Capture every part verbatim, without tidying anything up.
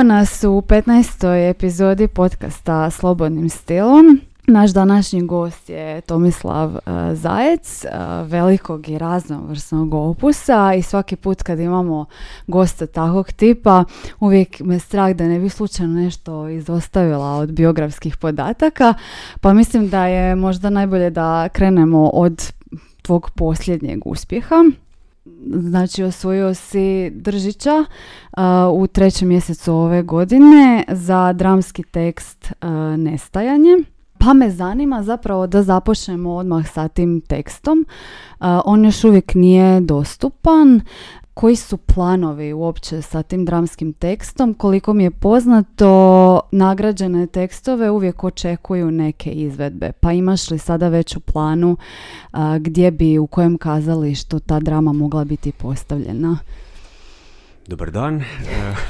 Evo nas u petnaestoj epizodi podcasta Slobodnim stilom. Naš današnji gost je Tomislav Zajec, velikog i raznovrsnog opusa, i svaki put kad imamo gosta takvog tipa uvijek me strah da ne bi slučajno nešto izostavila od biografskih podataka, pa mislim da je možda najbolje da krenemo od tvog posljednjeg uspjeha. Znači, osvojio si Držića uh, u trećem mjesecu ove godine za dramski tekst uh, Nestajanje. Pa me zanima zapravo da započnemo odmah sa tim tekstom. Uh, on još uvijek nije dostupan. Koji su planovi uopće sa tim dramskim tekstom? Koliko mi je poznato, nagrađene tekstove uvijek očekuju neke izvedbe. Pa imaš li sada već u planu a, gdje bi, u kojem kazalištu ta drama mogla biti postavljena? Dobar dan.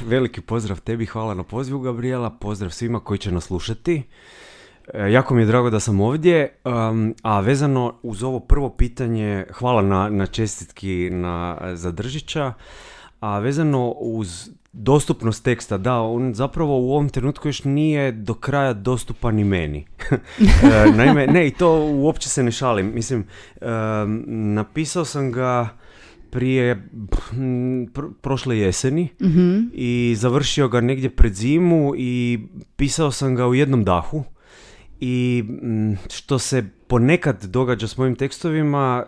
Veliki pozdrav tebi, hvala na pozivu, Gabriela. Pozdrav svima koji će nas slušati. Jako mi je drago da sam ovdje, um, a vezano uz ovo prvo pitanje, hvala na, na čestitki na, za Držića, a vezano uz dostupnost teksta, da, on zapravo u ovom trenutku još nije do kraja dostupan i meni. Naime, ne, i to uopće se ne šalim, mislim, um, napisao sam ga prije pr- prošle jeseni, mm-hmm. i završio ga negdje pred zimu i pisao sam ga u jednom dahu. I što se ponekad događa s mojim tekstovima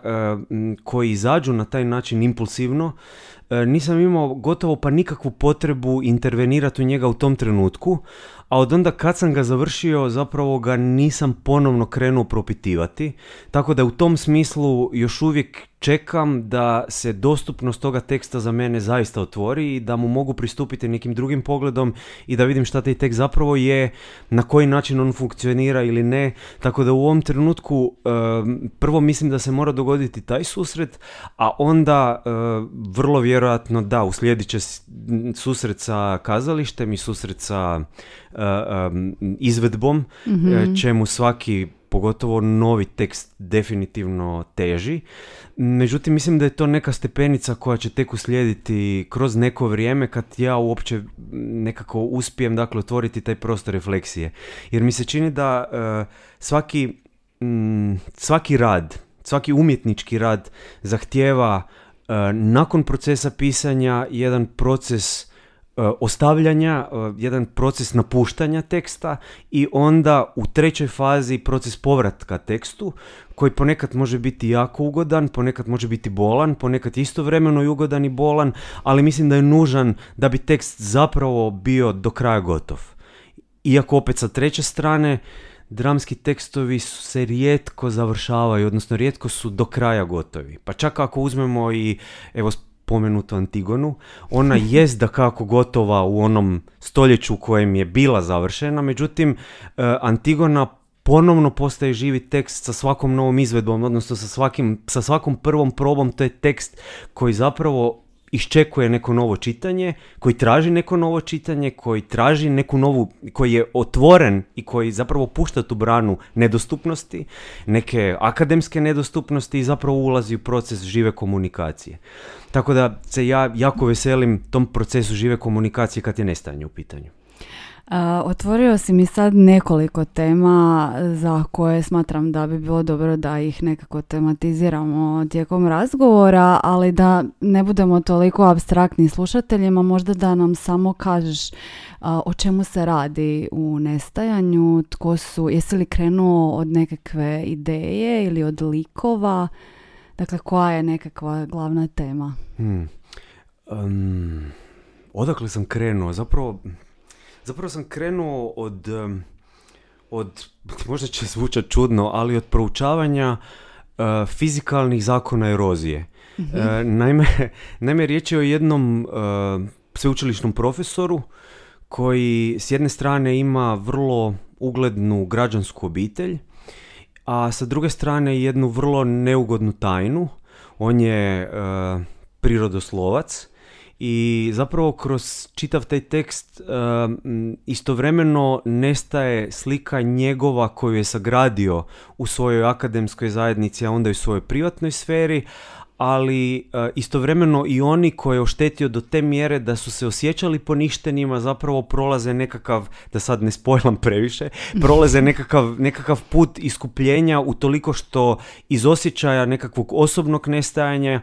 koji izađu na taj način impulsivno, nisam imao gotovo pa nikakvu potrebu intervenirati u njega u tom trenutku, a od onda kad sam ga završio zapravo ga nisam ponovno krenuo propitivati, tako da u tom smislu još uvijek čekam da se dostupnost toga teksta za mene zaista otvori i da mu mogu pristupiti nekim drugim pogledom i da vidim šta taj tekst zapravo je, na koji način on funkcionira ili ne, tako da u ovom trenutku prvo mislim da se mora dogoditi taj susret, a onda vrlo vjerojatno da uslijedit će susret sa kazalištem i susret sa izvedbom, mm-hmm. čemu svaki pogotovo novi tekst definitivno teži. Međutim, mislim da je to neka stepenica koja će tek uslijediti kroz neko vrijeme kad ja uopće nekako uspijem, dakle, otvoriti taj prostor refleksije. Jer mi se čini da uh, svaki, mm, svaki rad, svaki umjetnički rad zahtijeva uh, nakon procesa pisanja jedan proces ostavljanja, jedan proces napuštanja teksta i onda u trećoj fazi proces povratka tekstu, koji ponekad može biti jako ugodan, ponekad može biti bolan, ponekad istovremeno i ugodan i bolan, ali mislim da je nužan da bi tekst zapravo bio do kraja gotov. Iako opet sa treće strane, dramski tekstovi se rijetko završavaju, odnosno rijetko su do kraja gotovi. Pa čak ako uzmemo i, evo, pomenutu Antigonu, ona jest dakako gotova u onom stoljeću u kojem je bila završena, međutim, Antigona ponovno postaje živi tekst sa svakom novom izvedbom, odnosno sa, svakim, sa svakom prvom probom. To je tekst koji zapravo iščekuje neko novo čitanje, koji traži neko novo čitanje, koji traži neku novu, koji je otvoren i koji zapravo pušta tu branu nedostupnosti, neke akademske nedostupnosti i zapravo ulazi u proces žive komunikacije. Tako da se ja jako veselim tom procesu žive komunikacije kad je nestajanje u pitanju. Uh, otvorio si mi sad nekoliko tema za koje smatram da bi bilo dobro da ih nekako tematiziramo tijekom razgovora, ali da ne budemo toliko apstraktni slušateljima, možda da nam samo kažeš uh, o čemu se radi u Nestajanju, tko su, jesi li krenuo od nekakve ideje ili od likova, dakle koja je nekakva glavna tema? Hmm. Um, odakle sam krenuo? Zapravo... Zapravo sam krenuo od, od, možda će zvučati čudno, ali od proučavanja uh, fizikalnih zakona erozije. Mm-hmm. Uh, naime, naime, riječ je o jednom uh, sveučilišnom profesoru koji s jedne strane ima vrlo uglednu građansku obitelj, a sa druge strane jednu vrlo neugodnu tajnu. On je uh, prirodoslovac. I zapravo kroz čitav taj tekst uh, istovremeno nestaje slika njegova koju je sagradio u svojoj akademskoj zajednici, a onda i u svojoj privatnoj sferi, ali e, istovremeno i oni koje je oštetio do te mjere da su se osjećali poništenima zapravo prolaze nekakav, da sad ne spojlam previše, prolaze nekakav, nekakav put iskupljenja utoliko što iz osjećaja nekakvog osobnog nestajanja e,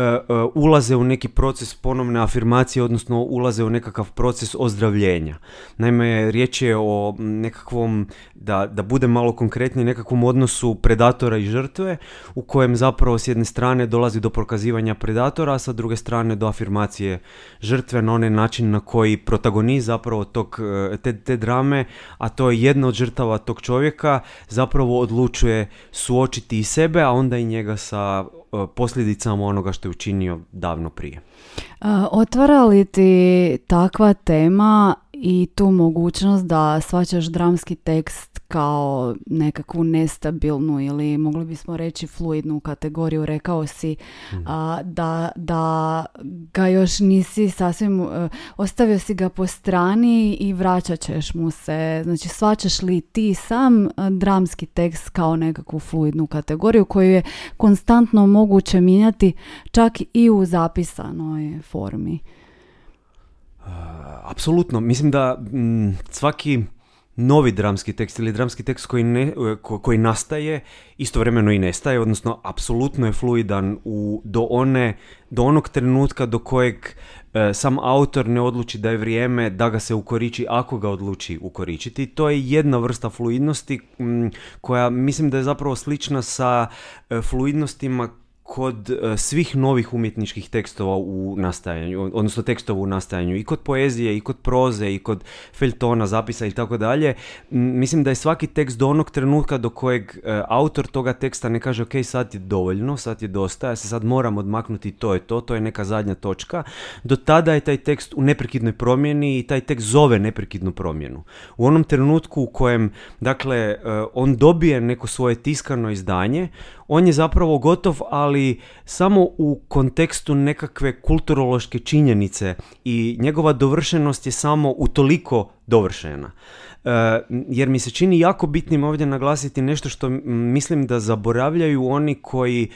e, ulaze u neki proces ponovne afirmacije, odnosno ulaze u nekakav proces ozdravljenja. Naime, riječ je o nekakvom, da, da bude malo konkretnije, nekakvom odnosu predatora i žrtve u kojem zapravo s jedne strane dolazi do prokazivanja predatora, a sa druge strane do afirmacije žrtve na onaj način na koji protagonist zapravo tog, te, te drame, a to je jedna od žrtava tog čovjeka, zapravo odlučuje suočiti i sebe, a onda i njega sa posljedicama onoga što je učinio davno prije. Otvara li ti takva tema i tu mogućnost da shvaćaš dramski tekst kao nekakvu nestabilnu ili mogli bismo reći fluidnu kategoriju, rekao si mm. a, da, da ga još nisi sasvim, a, ostavio si ga po strani i vraćat ćeš mu se, znači shvaćaš li ti sam dramski tekst kao nekakvu fluidnu kategoriju koju je konstantno moguće mijenjati čak i u zapisanoj formi? Apsolutno, mislim da m, svaki novi dramski tekst ili dramski tekst koji, ne, ko, koji nastaje istovremeno i nestaje, odnosno apsolutno je fluidan u, do, one, do onog trenutka do kojeg e, sam autor ne odluči da je vrijeme da ga se ukoriči, ako ga odluči ukoričiti. To je jedna vrsta fluidnosti m, koja mislim da je zapravo slična sa e, fluidnostima kod svih novih umjetničkih tekstova u nastajanju, odnosno tekstova u nastajanju, i kod poezije, i kod proze, i kod feljtona, zapisa i tako dalje. Mislim da je svaki tekst do onog trenutka do kojeg e, autor toga teksta ne kaže ok, sad je dovoljno, sad je dosta, ja se sad moram odmaknuti, to je to, to je neka zadnja točka. Do tada je taj tekst u neprekidnoj promjeni i taj tekst zove neprekidnu promjenu. U onom trenutku u kojem, dakle, e, on dobije neko svoje tiskano izdanje, on je zapravo gotov, ali samo u kontekstu nekakve kulturološke činjenice i njegova dovršenost je samo utoliko dovršena. E, jer mi se čini jako bitnim ovdje naglasiti nešto što mislim da zaboravljaju oni koji,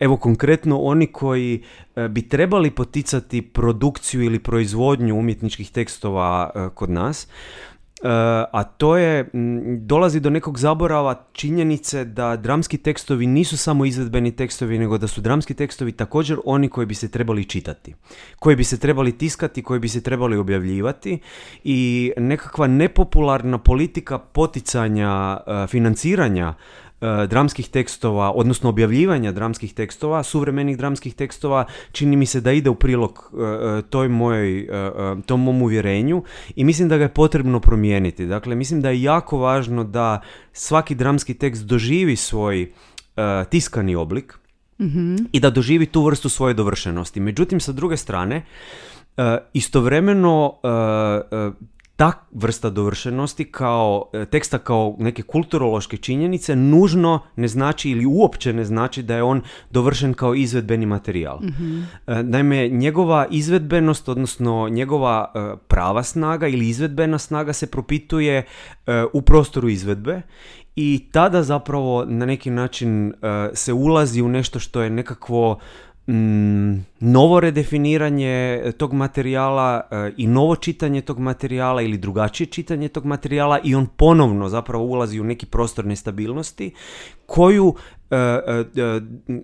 evo konkretno oni koji bi trebali poticati produkciju ili proizvodnju umjetničkih tekstova kod nas, Uh, a to je, m, dolazi do nekog zaborava činjenice da dramski tekstovi nisu samo izvedbeni tekstovi, nego da su dramski tekstovi također oni koji bi se trebali čitati, koji bi se trebali tiskati, koji bi se trebali objavljivati, i nekakva nepopularna politika poticanja uh, financiranja dramskih tekstova, odnosno objavljivanja dramskih tekstova, suvremenih dramskih tekstova, čini mi se da ide u prilog uh, toj mojoj, uh, tom mom uvjerenju, i mislim da ga je potrebno promijeniti. Dakle, mislim da je jako važno da svaki dramski tekst doživi svoj uh, tiskani oblik, mm-hmm. i da doživi tu vrstu svoje dovršenosti. Međutim, sa druge strane, uh, istovremeno uh, uh, ta vrsta dovršenosti kao teksta, kao neke kulturološke činjenice, nužno ne znači ili uopće ne znači da je on dovršen kao izvedbeni materijal. Mm-hmm. Naime, njegova izvedbenost, odnosno njegova prava snaga ili izvedbena snaga se propituje u prostoru izvedbe, i tada zapravo na neki način se ulazi u nešto što je nekakvo Mm, novo redefiniranje tog materijala e, i novo čitanje tog materijala ili drugačije čitanje tog materijala, i on ponovno zapravo ulazi u neki prostor nestabilnosti koju, e, e,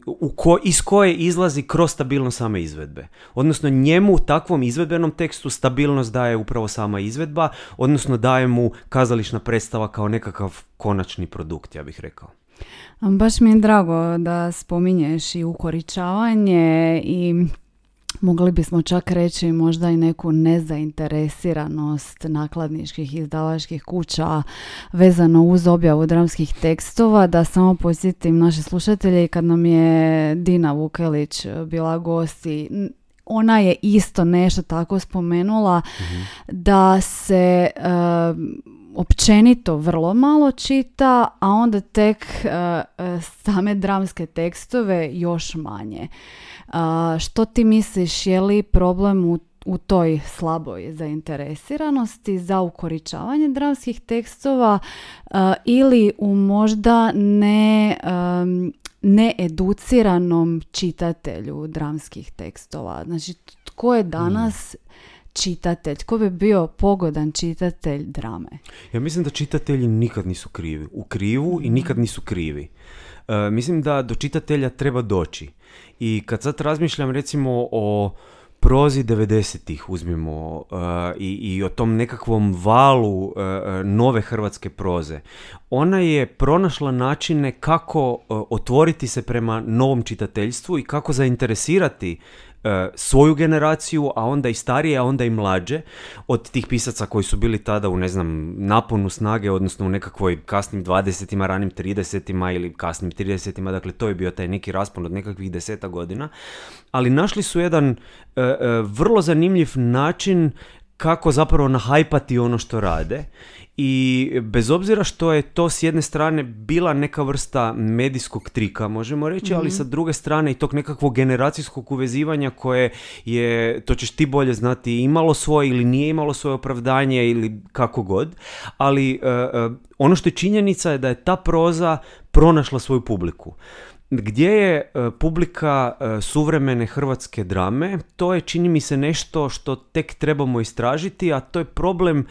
u ko, iz koje izlazi kroz stabilnost same izvedbe. Odnosno, njemu, takvom izvedbenom tekstu, stabilnost daje upravo sama izvedba, odnosno daje mu kazališna predstava kao nekakav konačni produkt, ja bih rekao. Baš mi je drago da spominješ i ukoričavanje i mogli bismo čak reći možda i neku nezainteresiranost nakladničkih i izdavačkih kuća vezano uz objavu dramskih tekstova. Da samo podsjetim naše slušatelje, kad nam je Dina Vukelić bila gost, i ona je isto nešto tako spomenula, mm-hmm. da se uh, općenito vrlo malo čita, a onda tek uh, same dramske tekstove još manje. Uh, što ti misliš, je li problem u, u toj slaboj zainteresiranosti za ukoričavanje dramskih tekstova uh, ili u možda ne... Um, needuciranom čitatelju dramskih tekstova. Znači, tko je danas mm. čitatelj? Tko bi bio pogodan čitatelj drame? Ja mislim da čitatelji nikad nisu krivi. U krivu i nikad nisu krivi. E, mislim da do čitatelja treba doći. I kad sad razmišljam recimo o prozi devedesetih uzmimo uh, i, i o tom nekakvom valu uh, nove hrvatske proze, ona je pronašla načine kako uh, otvoriti se prema novom čitateljstvu i kako zainteresirati uh, svoju generaciju, a onda i starije, a onda i mlađe, od tih pisaca koji su bili tada u, ne znam, naponu snage, odnosno u nekakvoj kasnim dvadesetima, ranim tridesetima ili kasnim tridesetima, dakle to je bio taj neki raspon od nekakvih deseta godina, ali našli su jedan e, e, vrlo zanimljiv način kako zapravo nahajpati ono što rade. I bez obzira što je to s jedne strane bila neka vrsta medijskog trika, možemo reći, mm-hmm. ali sa druge strane i tog nekakvog generacijskog uvezivanja koje je, to ćeš ti bolje znati, imalo svoje ili nije imalo svoje opravdanje ili kako god, ali uh, uh, ono što je činjenica je da je ta proza pronašla svoju publiku. Gdje je uh, publika uh, suvremene hrvatske drame, to je, čini mi se, nešto što tek trebamo istražiti, a to je problem,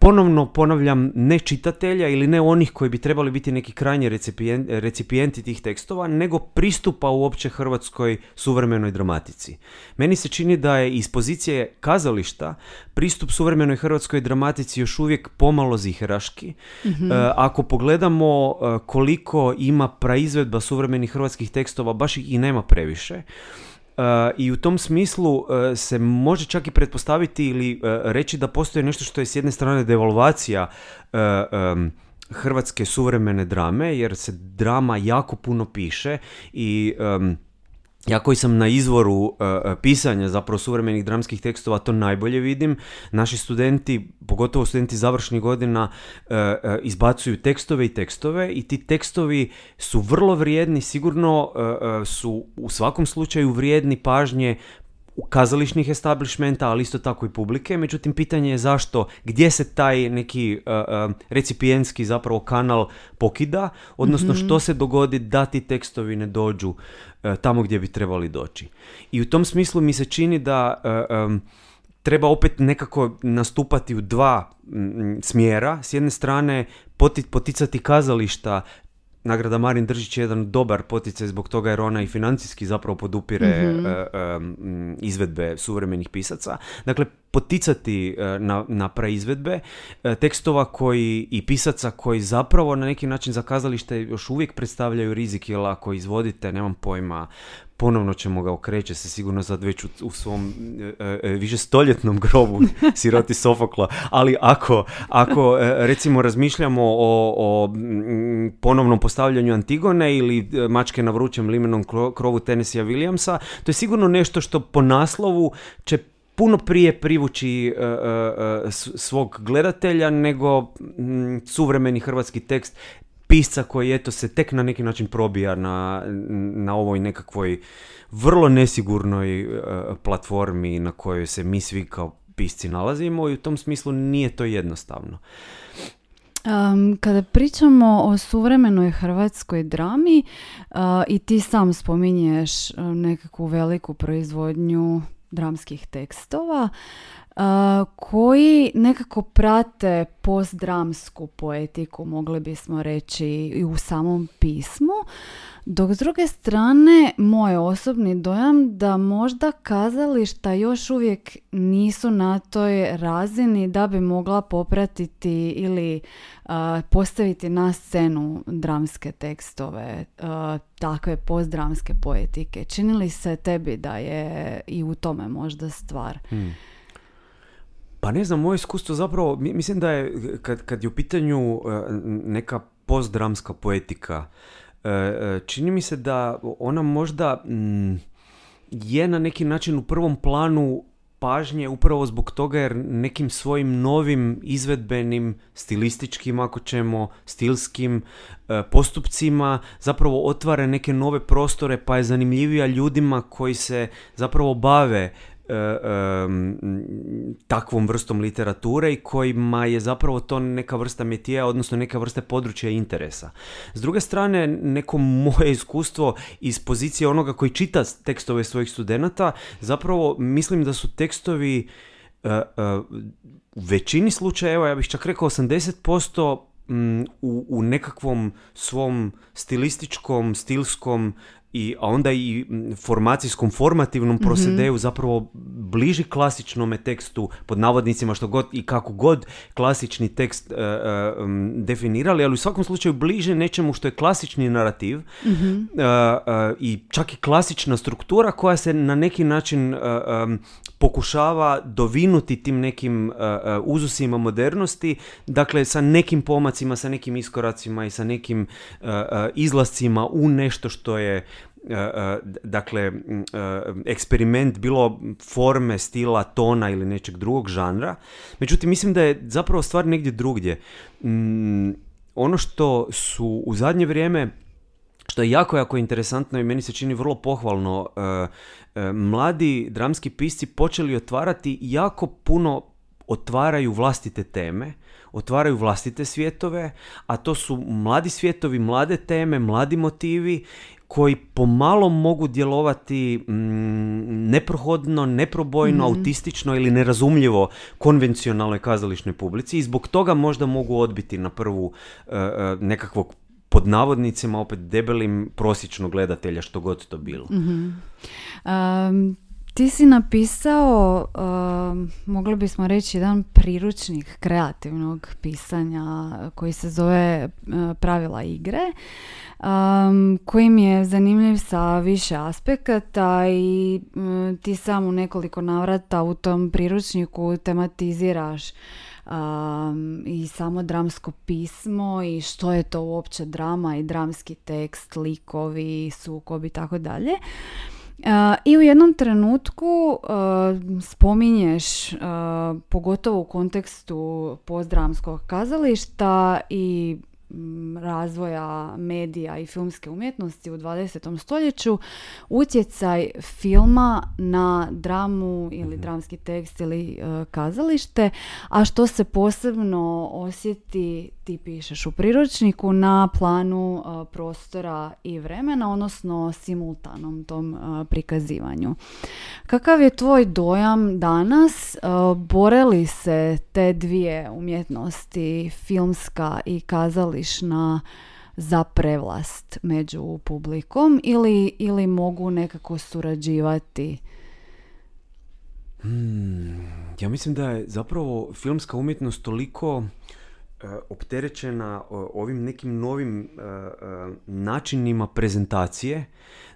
ponovno ponavljam, ne čitatelja ili ne onih koji bi trebali biti neki krajnji recipijenti, recipijenti tih tekstova, nego pristupa uopće hrvatskoj suvremenoj dramatici. Meni se čini da je iz pozicije kazališta pristup suvremenoj hrvatskoj dramatici još uvijek pomalo ziheraški. Mm-hmm. E, ako pogledamo koliko ima praizvedba suvremenih hrvatskih tekstova, baš i nema previše. Uh, i u tom smislu uh, se može čak i pretpostaviti ili uh, reći da postoji nešto što je s jedne strane devalvacija uh, um, hrvatske suvremene drame, jer se drama jako puno piše i um, ja koji sam na izvoru uh, pisanja zapravo suvremenih dramskih tekstova to najbolje vidim. Naši studenti, pogotovo studenti završnih godina, uh, uh, izbacuju tekstove i tekstove i ti tekstovi su vrlo vrijedni, sigurno uh, su u svakom slučaju vrijedni pažnje kazališnih establishmenta, ali isto tako i publike. Međutim, pitanje je zašto, gdje se taj neki uh, uh, recipijentski zapravo kanal pokida, odnosno mm-hmm. što se dogodi da ti tekstovi ne dođu uh, tamo gdje bi trebali doći. I u tom smislu mi se čini da uh, um, treba opet nekako nastupati u dva mm, smjera. S jedne strane poti- poticati kazališta. Nagrada Marin Držić je jedan dobar poticaj zbog toga jer ona i financijski zapravo podupire mm-hmm. uh, uh, izvedbe suvremenih pisaca. Dakle, poticati uh, na, na praizvedbe uh, tekstova koji i pisaca koji zapravo na neki način za kazalište još uvijek predstavljaju rizik, jer ako izvodite, nemam pojma, ponovno ćemo ga okreće se sigurno sad već u, u svom e, e, više stoljetnom grobu siroti Sofokla, ali ako, ako e, recimo razmišljamo o, o m, ponovnom postavljanju Antigone ili Mačke na vrućem limenom krovu Tenesija Williamsa, to je sigurno nešto što po naslovu će puno prije privući e, e, svog gledatelja nego m, suvremeni hrvatski tekst pisca koji, eto, se tek na neki način probija na, na ovoj nekakvoj vrlo nesigurnoj uh, platformi na kojoj se mi svi kao pisci nalazimo i u tom smislu nije to jednostavno. Um, kada pričamo o suvremenoj hrvatskoj drami uh, i ti sam spominješ uh, nekakvu veliku proizvodnju dramskih tekstova, Uh, koji nekako prate postdramsku poetiku, mogli bismo reći, i u samom pismu, dok s druge strane moj osobni dojam da možda kazališta još uvijek nisu na toj razini da bi mogla popratiti ili uh, postaviti na scenu dramske tekstove, uh, takve postdramske poetike. Čini li se tebi da je i u tome možda stvar? Hmm. Pa ne znam, moje iskustvo zapravo, mislim da je kad, kad je u pitanju neka postdramska poetika, čini mi se da ona možda je na neki način u prvom planu pažnje upravo zbog toga jer nekim svojim novim izvedbenim, stilističkim, ako ćemo, stilskim postupcima zapravo otvara neke nove prostore pa je zanimljivija ljudima koji se zapravo bave takvom vrstom literature i kojima je zapravo to neka vrsta metija, odnosno neka vrsta područja interesa. S druge strane, neko moje iskustvo iz pozicije onoga koji čita tekstove svojih studenata, zapravo mislim da su tekstovi uh, uh, u većini slučajeva, ja bih čak rekao osamdeset posto um, u, u nekakvom svom stilističkom, stilskom I, a onda i formacijskom, formativnom prosedeju mm-hmm. zapravo bliži klasičnome tekstu, pod navodnicima, što god i kako god klasični tekst uh, um, definirali, ali u svakom slučaju bliže nečemu što je klasični narativ mm-hmm. uh, uh, i čak i klasična struktura koja se na neki način uh, um, pokušava dovinuti tim nekim uh, uzusima modernosti, dakle sa nekim pomacima, sa nekim iskoracima i sa nekim uh, izlascima u nešto što je Uh, uh, dakle, uh, eksperiment bilo forme, stila, tona ili nečeg drugog žanra. Međutim, mislim da je zapravo stvar negdje drugdje. Mm, ono što su u zadnje vrijeme, što je jako, jako interesantno i meni se čini vrlo pohvalno, uh, uh, mladi dramski pisci počeli otvarati jako puno otvaraju vlastite teme, otvaraju vlastite svjetove, a to su mladi svjetovi, mlade teme, mladi motivi koji pomalo mogu djelovati mm, neprohodno, neprobojno, mm-hmm. autistično ili nerazumljivo konvencionalnoj kazališnoj publici i zbog toga možda mogu odbiti na prvu uh, nekakvog, pod navodnicima, opet debelim, prosječnog gledatelja, što god to bilo. Mm-hmm. Um... Ti si napisao, uh, mogli bismo reći, jedan priručnik kreativnog pisanja koji se zove uh, Pravila igre, um, kojim je zanimljiv sa više aspekata i um, ti sam u nekoliko navrata u tom priručniku tematiziraš Um, i samo dramsko pismo i što je to uopće drama i dramski tekst, likovi, sukobi i tako dalje. Uh, I u jednom trenutku uh, spominješ, uh, pogotovo u kontekstu postdramskog kazališta i um, razvoja medija i filmske umjetnosti u dvadesetom stoljeću, utjecaj filma na dramu ili dramski tekst ili uh, kazalište, a što se posebno osjeti, ti pišeš u priručniku, na planu a, prostora i vremena, odnosno simultanom tom a, prikazivanju. Kakav je tvoj dojam danas? A, bore li se te dvije umjetnosti, filmska i kazališna, za prevlast među publikom ili, ili mogu nekako surađivati? Hmm, ja mislim da je zapravo filmska umjetnost toliko opterećena ovim nekim novim načinima prezentacije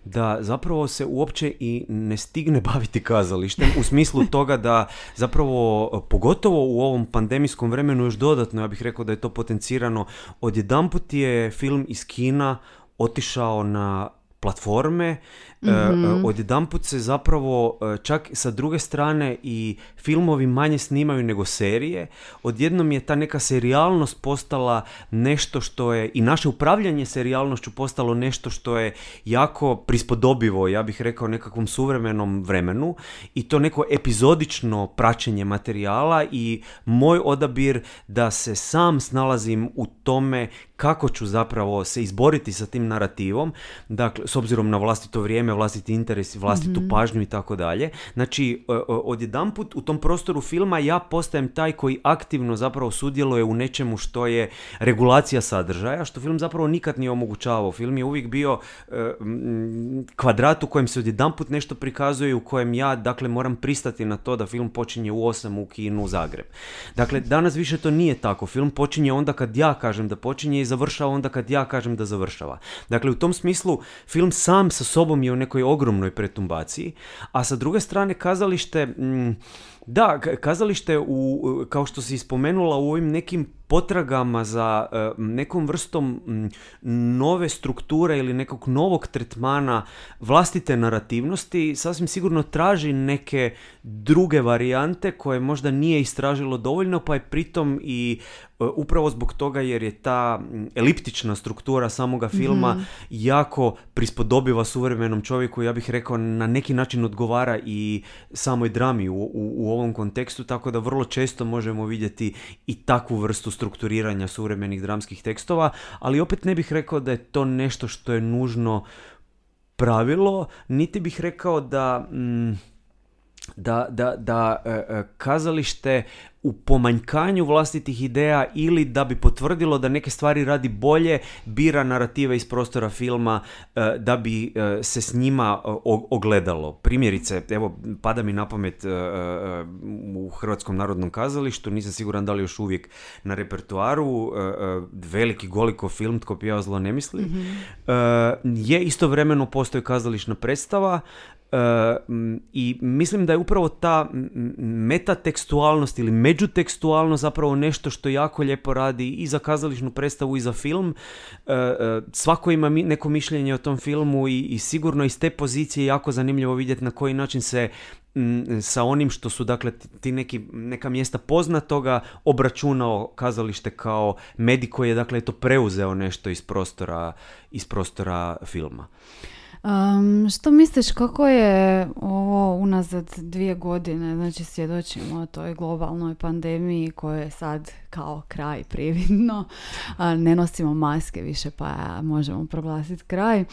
da zapravo se uopće i ne stigne baviti kazalištem u smislu toga da zapravo, pogotovo u ovom pandemijskom vremenu, još dodatno, ja bih rekao da je to potencirano, odjedanput je film iz kina otišao na platforme, mm-hmm. odjedanput se zapravo čak sa druge strane i filmovi manje snimaju nego serije, odjednom je ta neka serijalnost postala nešto što je, i naše upravljanje serijalnošću postalo nešto što je jako prispodobivo, ja bih rekao, nekakvom suvremenom vremenu, i to neko epizodično praćenje materijala i moj odabir da se sam snalazim u tome kako ću zapravo se izboriti sa tim narativom, dakle, s obzirom na vlastito vrijeme, vlastiti interes, vlastitu mm-hmm. pažnju i tako dalje. Znači, odjedanput u tom prostoru filma ja postajem taj koji aktivno zapravo sudjeluje u nečemu što je regulacija sadržaja, što film zapravo nikad nije omogućavao. Film je uvijek bio kvadrat u kojem se odjedanput nešto prikazuje i u kojem ja, dakle, moram pristati na to da film počinje u osam u kinu u Zagreb. Dakle, danas više to nije tako. Film počinje onda kad ja kažem da počinje i završava onda kad ja kažem da završava. Dakle, u tom smislu film sam sa sobom je u nekoj ogromnoj pretumbaciji, a sa druge strane kazalište, m, Da, kazalište, u, kao što si spomenula, u ovim nekim potragama za nekom vrstom nove strukture ili nekog novog tretmana vlastite narativnosti, sasvim sigurno traži neke druge varijante koje možda nije istražilo dovoljno, pa je pritom i upravo zbog toga jer je ta eliptična struktura samoga filma mm. jako prispodobiva suvremenom čovjeku, ja bih rekao na neki način odgovara i samoj drami u, u, u ovom kontekstu, tako da vrlo često možemo vidjeti i takvu vrstu strukturiranja suvremenih dramskih tekstova, ali opet ne bih rekao da je to nešto što je nužno pravilo, niti bih rekao da, da, da, da kazalište u pomanjkanju vlastitih ideja ili da bi potvrdilo da neke stvari radi bolje, bira narative iz prostora filma da bi se s njima ogledalo. Primjerice, evo, pada mi na pamet u Hrvatskom narodnom kazalištu, nisam siguran da li još uvijek na repertuaru, veliki Goliko film, tko pijao zlo ne misli, mm-hmm. je istovremeno postoji kazališna predstava i mislim da je upravo ta metatekstualnost ili međutekstualno zapravo nešto što jako lijepo radi i za kazališnu predstavu i za film. Svako ima neko mišljenje o tom filmu i, i sigurno iz te pozicije je jako zanimljivo vidjeti na koji način se sa onim što su, dakle, ti neki, neka mjesta poznatoga obračunao kazalište kao medij koji je, dakle, to preuzeo nešto iz prostora, iz prostora filma. Um, što misliš, kako je ovo unazad dvije godine, znači svjedočimo toj globalnoj pandemiji koja je sad kao kraj prividno, ne nosimo maske više pa možemo proglasiti kraj.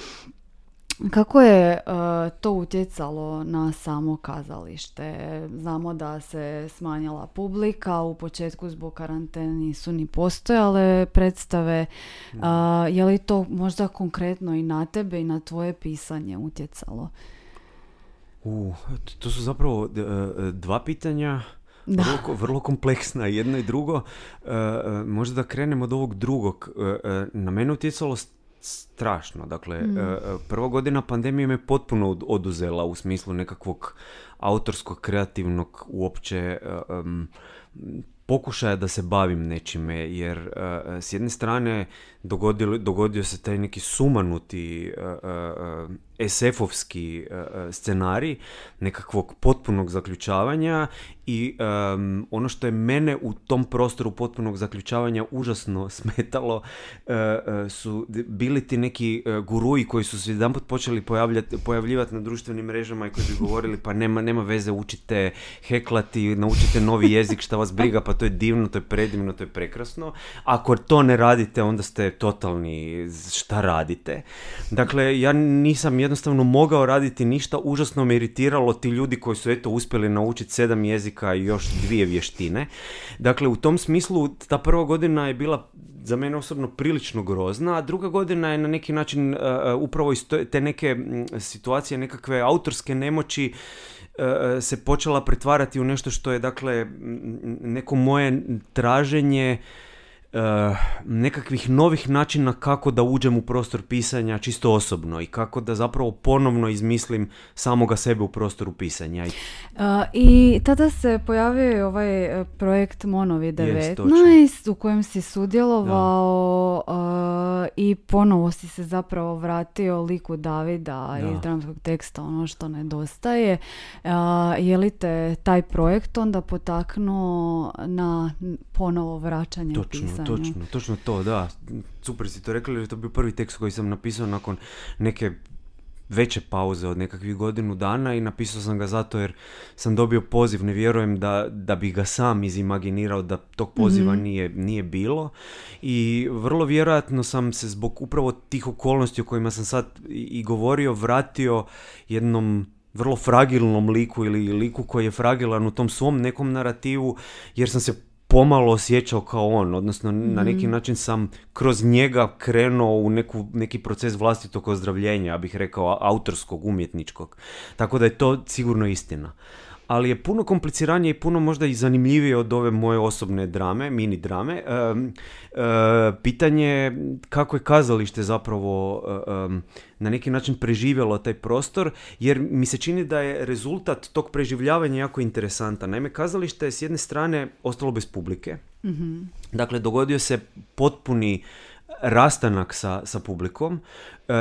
Kako je uh, to utjecalo na samo kazalište? Znamo da se smanjila publika, u početku zbog karantene nisu ni postojale predstave. Uh, je li to možda konkretno i na tebe i na tvoje pisanje utjecalo? Uh, to su zapravo dva pitanja. Da. Vrlo, vrlo kompleksna, jedno i drugo. Uh, možda da krenemo od ovog drugog. Uh, na mene utjecalo strašno. Dakle, mm. prva godina pandemije me potpuno oduzela u smislu nekakvog autorskog, kreativnog uopće um, pokušaja da se bavim nečime, jer uh, s jedne strane dogodio, dogodio se taj neki sumanuti uh, uh, es efovski uh, scenarij nekakvog potpunog zaključavanja i um, ono što je mene u tom prostoru potpunog zaključavanja užasno smetalo uh, uh, su bili ti neki uh, guruji koji su se jedanput počeli pojavljivati na društvenim mrežama i koji bi govorili pa nema, nema veze, učite heklati, naučite novi jezik, šta vas briga, pa to je divno, to je predivno, to je prekrasno. Ako to ne radite, onda ste totalni, šta radite? Dakle, ja nisam jednostavno mogao raditi ništa, užasno me iritiralo ti ljudi koji su eto uspjeli naučiti sedam jezika i još dvije vještine. Dakle, u tom smislu ta prva godina je bila za mene osobno prilično grozna, a druga godina je na neki način uh, upravo iz te neke situacije, nekakve autorske nemoći se počela pretvarati u nešto što je, dakle, neko moje traženje uh, nekakvih novih načina kako da uđem u prostor pisanja čisto osobno i kako da zapravo ponovno izmislim samoga sebe u prostoru pisanja. Uh, I tada se pojavio ovaj projekt Monovid devetnaest u kojem si sudjelovao uh, i ponovo si se zapravo vratio liku Davida da. iz dramskog teksta Ono što nedostaje. Uh, je li te taj projekt onda potaknuo na ponovo vraćanje točno, pisanja? Točno, točno to, da. Super si to rekla, jer je to bio prvi tekst koji sam napisao nakon neke veće pauze od nekakvih godinu dana i napisao sam ga zato jer sam dobio poziv, ne vjerujem da, da bi ga sam izimaginirao da tog poziva mm-hmm. nije, nije bilo i vrlo vjerojatno sam se zbog upravo tih okolnosti o kojima sam sad i govorio vratio jednom vrlo fragilnom liku ili liku koji je fragilan u tom svom nekom narativu jer sam se pomalo osjećao kao on, odnosno mm-hmm. na neki način sam kroz njega krenuo u neku, neki proces vlastitog ozdravljenja, ja bih rekao autorskog, umjetničkog. Tako da je to sigurno istina. ali je puno kompliciranije i puno možda i zanimljivije od ove moje osobne drame, mini drame. Um, uh, pitanje kako je kazalište zapravo um, na neki način preživjelo taj prostor, jer mi se čini da je rezultat tog preživljavanja jako interesantan. Naime, kazalište je s jedne strane ostalo bez publike, mm-hmm. dakle dogodio se potpuni rastanak sa, sa publikom, e,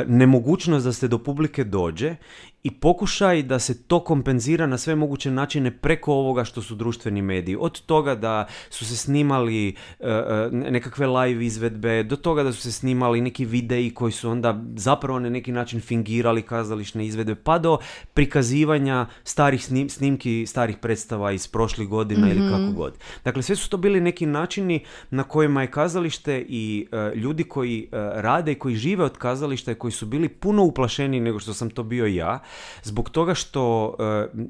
nemogućnost da se do publike dođe i pokušaj da se to kompenzira na sve moguće načine preko ovoga što su društveni mediji. Od toga da su se snimali e, nekakve live izvedbe, do toga da su se snimali neki videi koji su onda zapravo na neki način fingirali kazališne izvedbe, pa do prikazivanja starih snim, snimki, starih predstava iz prošlih godina mm-hmm. ili kako god. Dakle, sve su to bili neki načini na kojima je kazalište i e, ljudi koji e, rade i koji žive od kazališta i koji su bili puno uplašeni nego što sam to bio ja, zbog toga što uh,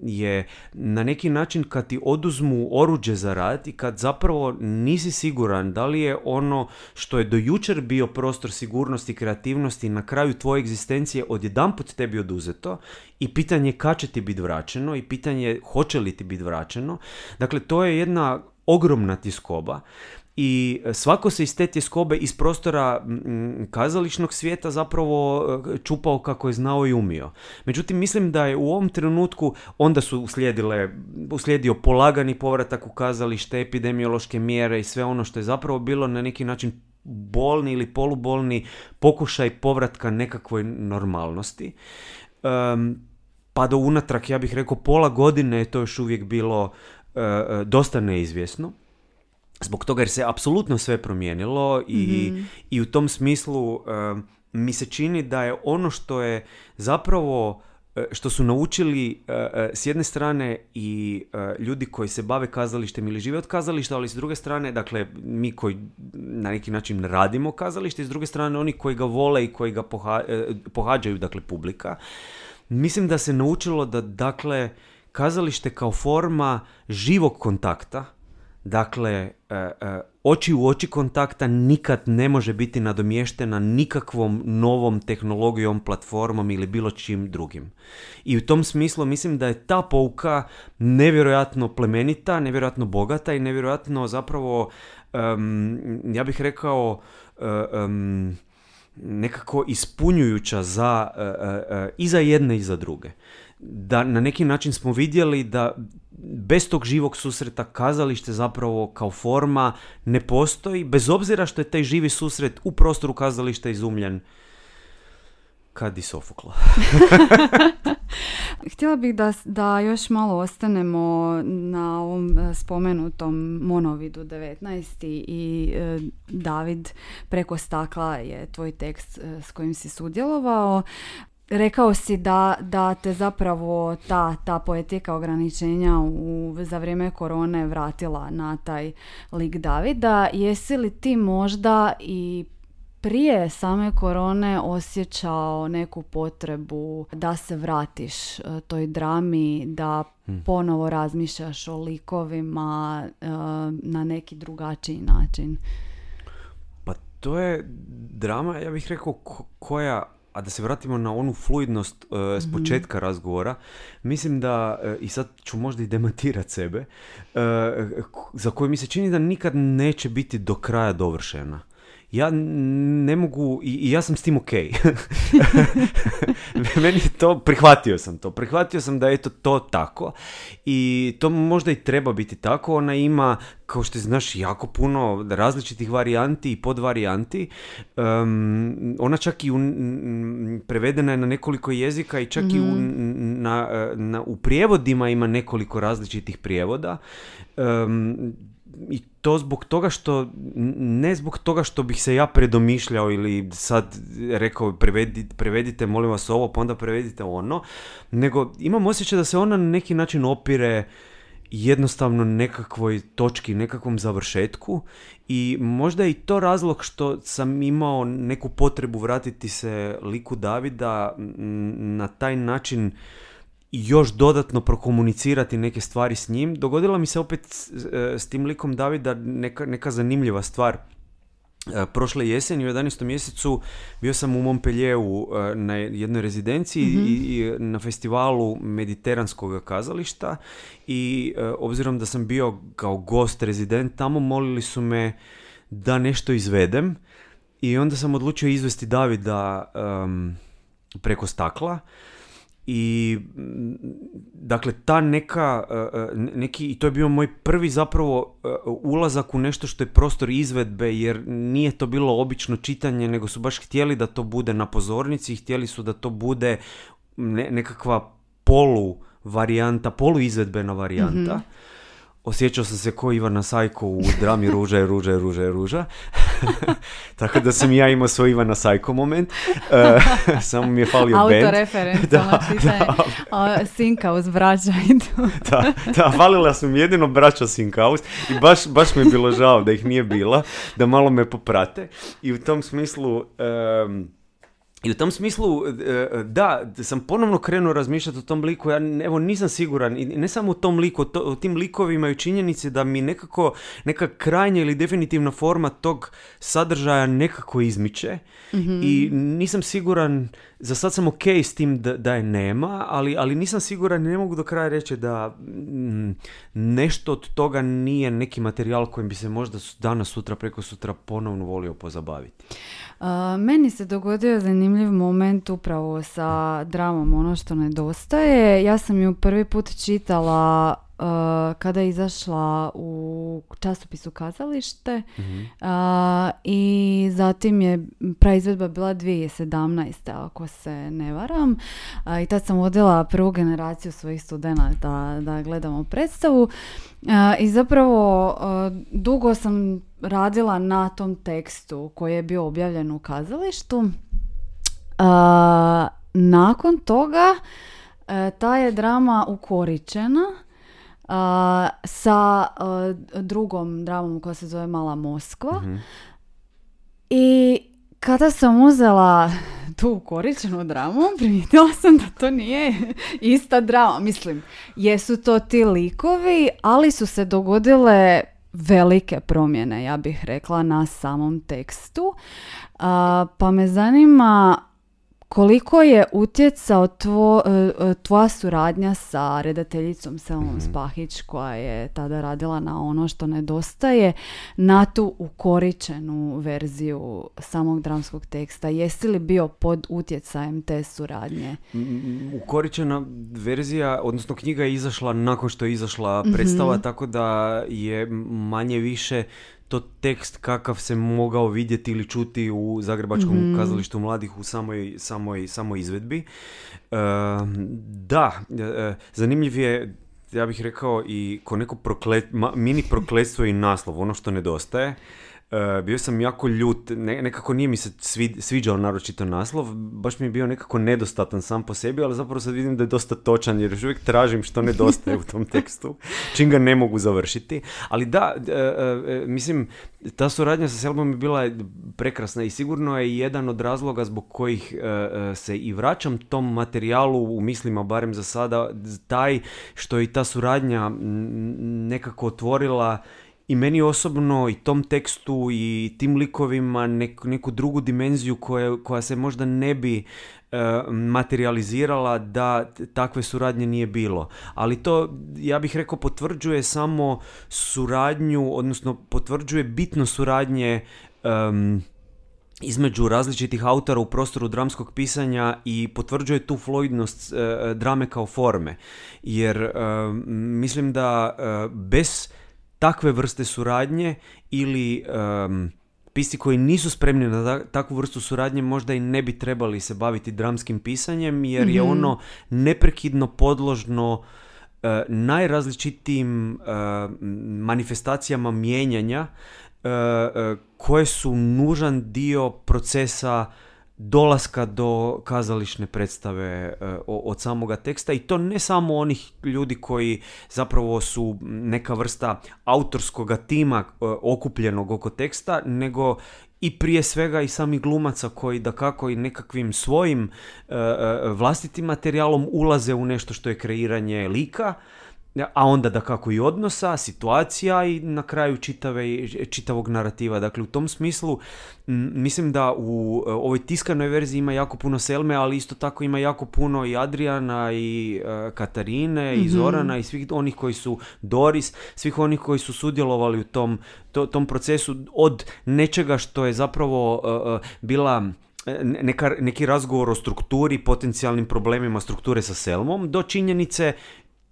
je na neki način kad ti oduzmu oruđe za rad i kad zapravo nisi siguran da li je ono što je do jučer bio prostor sigurnosti i kreativnosti na kraju tvoje egzistencije odjedanput tebi oduzeto i pitanje kad će ti biti vraćeno i pitanje hoće li ti biti vraćeno. Dakle, to je jedna ogromna tiskoba. I svako se iz te tjeskobe, iz prostora kazališnog svijeta zapravo čupao kako je znao i umio. Međutim, mislim da je u ovom trenutku, onda su uslijedile, uslijedio polagani povratak u kazalište, epidemiološke mjere i sve ono što je zapravo bilo na neki način bolni ili polubolni pokušaj povratka nekakvoj normalnosti. Um, pa do unatrag, ja bih rekao, pola godine je to još uvijek bilo uh, dosta neizvjesno. Zbog toga jer se apsolutno sve promijenilo i, mm-hmm. i u tom smislu uh, mi se čini da je ono što je zapravo, uh, što su naučili uh, s jedne strane i uh, ljudi koji se bave kazalištem ili žive od kazališta, ali s druge strane, dakle, mi koji na neki način radimo kazalište i s druge strane oni koji ga vole i koji ga poha- pohađaju, dakle, publika. Mislim da se naučilo da, dakle, kazalište kao forma živog kontakta, dakle, oči u oči kontakta nikad ne može biti nadomještena nikakvom novom tehnologijom, platformom ili bilo čim drugim. I u tom smislu mislim da je ta pouka nevjerojatno plemenita, nevjerojatno bogata i nevjerojatno zapravo, um, ja bih rekao, um, nekako ispunjujuća za, uh, uh, i za jedne i za druge. Da na neki način smo vidjeli da bez tog živog susreta kazalište zapravo kao forma ne postoji, bez obzira što je taj živi susret u prostoru kazališta izumljen kad i Sofokla. Htjela bih da, da još malo ostanemo na ovom spomenutom Monovidu devetnaest i e, David, Preko stakla je tvoj tekst e, s kojim si sudjelovao. Rekao si da, da te zapravo ta, ta poetika ograničenja u, za vrijeme korone vratila na taj lik Davida. Jesi li ti možda i prije same korone osjećao neku potrebu da se vratiš toj drami, da ponovo razmišljaš o likovima na neki drugačiji način? Pa to je drama, ja bih rekao, koja... A da se vratimo na onu fluidnost uh, s početka mm. razgovora, mislim da, uh, i sad ću možda i demantirati sebe, uh, za koju mi se čini da nikad neće biti do kraja dovršena. Ja ne mogu, i, i ja sam s tim okej. Okay. Meni to, prihvatio sam to. Prihvatio sam da je to, to tako. I to možda i treba biti tako. Ona ima, kao što znaš, jako puno različitih varijanti i podvarijanti. Um, ona čak i u, m, prevedena je na nekoliko jezika i čak mm-hmm. i u, na, na, u prijevodima ima nekoliko različitih prijevoda. Um, I to zbog toga što, ne zbog toga što bih se ja predomišljao ili sad rekao prevedi, prevedite molim vas ovo pa onda prevedite ono, nego imam osjećaj da se ona na neki način opire jednostavno nekakvoj točki, nekakvom završetku i možda je i to razlog što sam imao neku potrebu vratiti se liku Davida na taj način i još dodatno prokomunicirati neke stvari s njim. Dogodila mi se opet s, s tim likom Davida neka, neka zanimljiva stvar. prošle jeseni u jedanaestom mjesecu bio sam u Montpellieru na jednoj rezidenciji mm-hmm. i, i na festivalu Mediteranskog kazališta i obzirom da sam bio kao gost rezident tamo, molili su me da nešto izvedem i onda sam odlučio izvesti Davida um, preko stakla. I dakle ta neka neki, i to je bio moj prvi zapravo ulazak u nešto što je prostor izvedbe, jer nije to bilo obično čitanje, nego su baš htjeli da to bude na pozornici, htjeli su da to bude ne, nekakva polu varijanta, polu izvedbena varijanta. Mm-hmm. Osjećao sam se ko Ivana Sajko u drami Ruža je ruža je ruža je ruža. Tako da sam ja imao svoj Ivana Sajko moment. Samo mi je falio bend. Autoreferenca, znači Sinkaus braća. Da, da, falila sam jedino braća Sinkaus i baš, baš mi je bilo žao da ih nije bila, da malo me poprate. I u tom smislu... Um, I u tom smislu, da, sam ponovno krenuo razmišljati o tom liku, ja evo nisam siguran, i ne samo o tom liku, o, to, o tim likovima i činjenici da mi nekako, neka krajnja ili definitivna forma tog sadržaja nekako izmiče mm-hmm. i nisam siguran, za sad sam ok s tim da, da je nema, ali, ali nisam siguran, ne mogu do kraja reći da m, nešto od toga nije neki materijal kojim bi se možda danas, sutra, preko sutra ponovno volio pozabaviti. A, meni se dogodio zanimljiv moment upravo sa dramom Ono što nedostaje. Ja sam ju prvi put čitala uh, kada je izašla u časopisu Kazalište mm-hmm. uh, i zatim je praizvedba bila dvije tisuće sedamnaeste ako se ne varam uh, i tad sam vodila prvu generaciju svojih studenata da, da gledamo predstavu. Uh, I zapravo uh, dugo sam radila na tom tekstu koji je bio objavljen u Kazalištu. Uh, nakon toga uh, ta je drama ukoričena uh, sa uh, drugom dramom koja se zove Mala Moskva mm-hmm. i kada sam uzela tu ukoričenu dramu, primijetila sam da to nije ista drama. Mislim, jesu to ti likovi, ali su se dogodile velike promjene, ja bih rekla, na samom tekstu. Uh, pa me zanima koliko je utjecao tvo, tvoja suradnja sa redateljicom Selmom Spahić, koja je tada radila na Ono što nedostaje, na tu ukoričenu verziju samog dramskog teksta? Jesi li bio pod utjecajem te suradnje? Ukoričena verzija, odnosno knjiga je izašla nakon što je izašla predstava, mm-hmm. tako da je manje više to tekst kakav se mogao vidjeti ili čuti u Zagrebačkom mm-hmm. kazalištu mladih u samoj, samoj, samoj izvedbi. E, da, e, zanimljiv je, ja bih rekao, i ko neko proklet, ma, mini prokletstvo i naslov, Ono što nedostaje. E, bio sam jako ljut, ne, nekako nije mi se svi, sviđao naročito naslov, baš mi je bio nekako nedostatan sam po sebi, ali zapravo sad vidim da je dosta točan, jer još uvijek tražim što nedostaje u tom tekstu, čim ga ne mogu završiti. Ali da, e, e, mislim, ta suradnja sa Selmom je bila prekrasna i sigurno je jedan od razloga zbog kojih e, se i vraćam tom materijalu u mislima, barem za sada, taj što je i ta suradnja nekako otvorila i meni osobno, i tom tekstu, i tim likovima neku, neku drugu dimenziju koja, koja se možda ne bi uh, materijalizirala da takve suradnje nije bilo. Ali to, ja bih rekao, potvrđuje samo suradnju, odnosno potvrđuje bitno suradnje um, između različitih autora u prostoru dramskog pisanja i potvrđuje tu fluidnost uh, drame kao forme. Jer uh, mislim da uh, bez takve vrste suradnje ili um, pisci koji nisu spremni na ta- takvu vrstu suradnje možda i ne bi trebali se baviti dramskim pisanjem, jer mm-hmm. je ono neprekidno podložno uh, najrazličitijim uh, manifestacijama mijenjanja uh, uh, koje su nužan dio procesa dolaska do kazališne predstave uh, od samoga teksta, i to ne samo onih ljudi koji zapravo su neka vrsta autorskoga tima uh, okupljenog oko teksta, nego i prije svega i sami glumaca koji dakako i nekakvim svojim uh, vlastitim materijalom ulaze u nešto što je kreiranje lika, a onda dakako i odnosa, situacija i na kraju čitave, čitavog narativa. Dakle, u tom smislu m, mislim da u ovoj tiskanoj verziji ima jako puno Selme, ali isto tako ima jako puno i Adriana i e, Katarine, mm-hmm. i Zorana i svih onih koji su, Doris, svih onih koji su sudjelovali u tom, to, tom procesu, od nečega što je zapravo e, bila... Neka, neki razgovor o strukturi, potencijalnim problemima strukture sa Selmom, do činjenice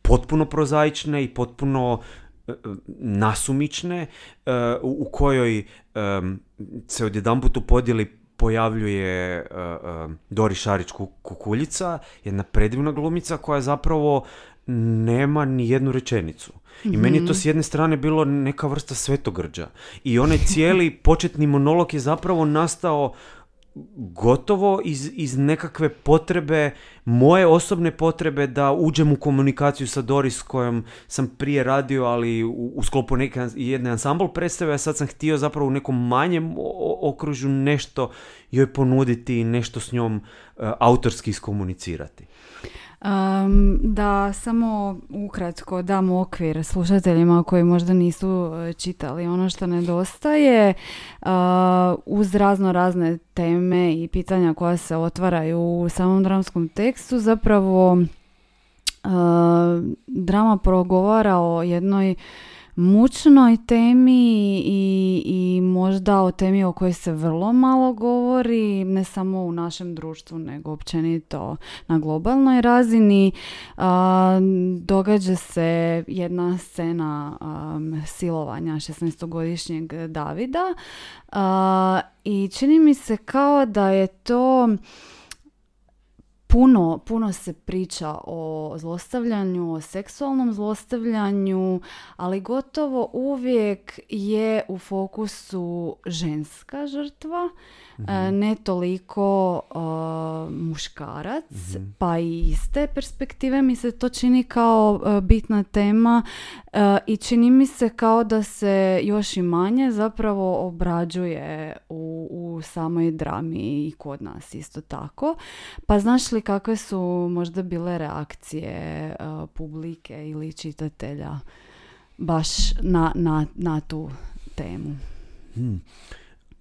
potpuno prozaične i potpuno e, nasumične, e, u, u kojoj e, se odjedanput u podjeli pojavljuje e, e, Doris Šarić Kukuljica, jedna predivna glumica koja zapravo nema ni jednu rečenicu. I mm-hmm. meni je to s jedne strane bilo neka vrsta svetogrđa. I onaj cijeli početni monolog je zapravo nastao gotovo iz, iz nekakve potrebe, moje osobne potrebe da uđem u komunikaciju sa Doris, kojom sam prije radio, ali u, u sklopu neke, jedne ansambl predstave, a sad sam htio zapravo u nekom manjem okružju nešto joj ponuditi, nešto s njom uh, autorski iskomunicirati. Um, da samo ukratko dam okvir slušateljima koji možda nisu čitali Ono što nedostaje, uh, uz razno razne teme i pitanja koja se otvaraju u samom dramskom tekstu, zapravo uh, drama progovara o jednoj mučnoj temi i, i možda o temi o kojoj se vrlo malo govori, ne samo u našem društvu, nego općenito na globalnoj razini. A, događa se jedna scena a, silovanja šesnaestogodišnjeg Davida a, i čini mi se kao da je to... Puno, puno se priča o zlostavljanju, o seksualnom zlostavljanju, ali gotovo uvijek je u fokusu ženska žrtva, mm-hmm. ne toliko uh, muškarac, mm-hmm. pa i iz te perspektive mi se to čini kao uh, bitna tema uh, i čini mi se kao da se još i manje zapravo obrađuje u, u samoj drami i kod nas isto tako. Pa znaš li kakve su možda bile reakcije uh, publike ili čitatelja baš na, na, na tu temu? Hmm.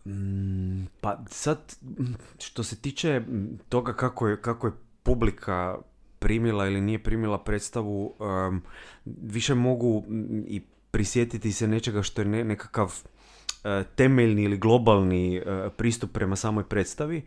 Mm, pa sad, što se tiče toga kako je, kako je publika primila ili nije primila predstavu, um, više mogu i prisjetiti se nečega što je ne, nekakav uh, temeljni ili globalni uh, pristup prema samoj predstavi.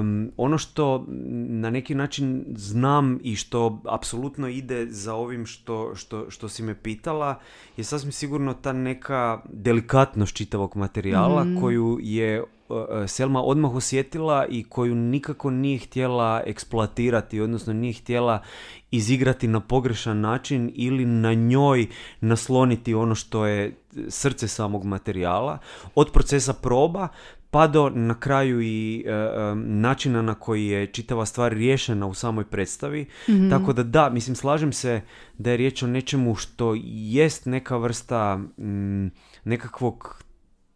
Um, ono što na neki način znam i što apsolutno ide za ovim što, što, što si me pitala je sasvim sigurno ta neka delikatnost čitavog materijala, mm-hmm. koju je uh, Selma odmah osjetila i koju nikako nije htjela eksploatirati, odnosno nije htjela izigrati na pogrešan način ili na njoj nasloniti ono što je srce samog materijala, od procesa proba pa do na kraju i e, načina na koji je čitava stvar riješena u samoj predstavi. Mm-hmm. Tako da da, mislim, slažem se da je riječ o nečemu što jest neka vrsta m, nekakvog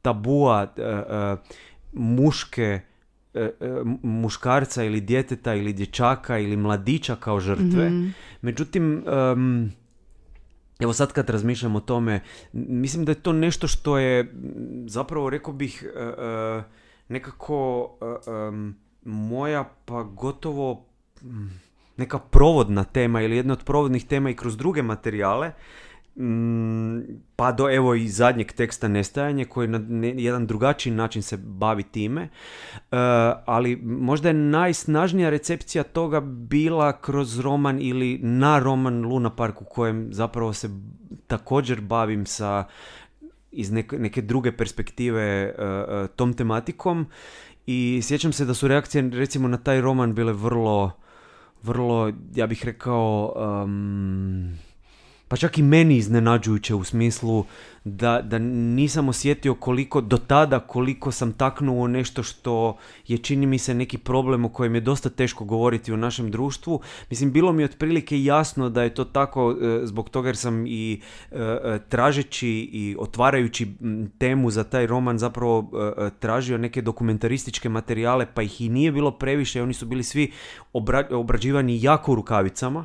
tabua e, e, muške, e, muškarca ili djeteta ili dječaka ili mladića kao žrtve. Mm-hmm. Međutim, um, evo sad kad razmišljam o tome, mislim da je to nešto što je zapravo, rekao bih, nekako moja pa gotovo neka provodna tema ili jedna od provodnih tema i kroz druge materijale, pa do evo i zadnjeg teksta Nestajanje koji na jedan drugačiji način se bavi time, ali možda je najsnažnija recepcija toga bila kroz roman ili na roman Luna Park, u kojem zapravo se također bavim sa iz neke, neke druge perspektive tom tematikom i sjećam se da su reakcije recimo na taj roman bile vrlo, vrlo, ja bih rekao, um, pa čak i meni iznenađujuće, u smislu da, da nisam osjetio koliko, do tada koliko sam taknuo nešto što je, čini mi se, neki problem o kojem je dosta teško govoriti u našem društvu. Mislim, bilo mi je otprilike jasno da je to tako e, zbog toga jer sam i e, tražeći i otvarajući temu za taj roman zapravo e, tražio neke dokumentarističke materijale, pa ih i nije bilo previše, oni su bili svi obra- obrađivani jako rukavicama.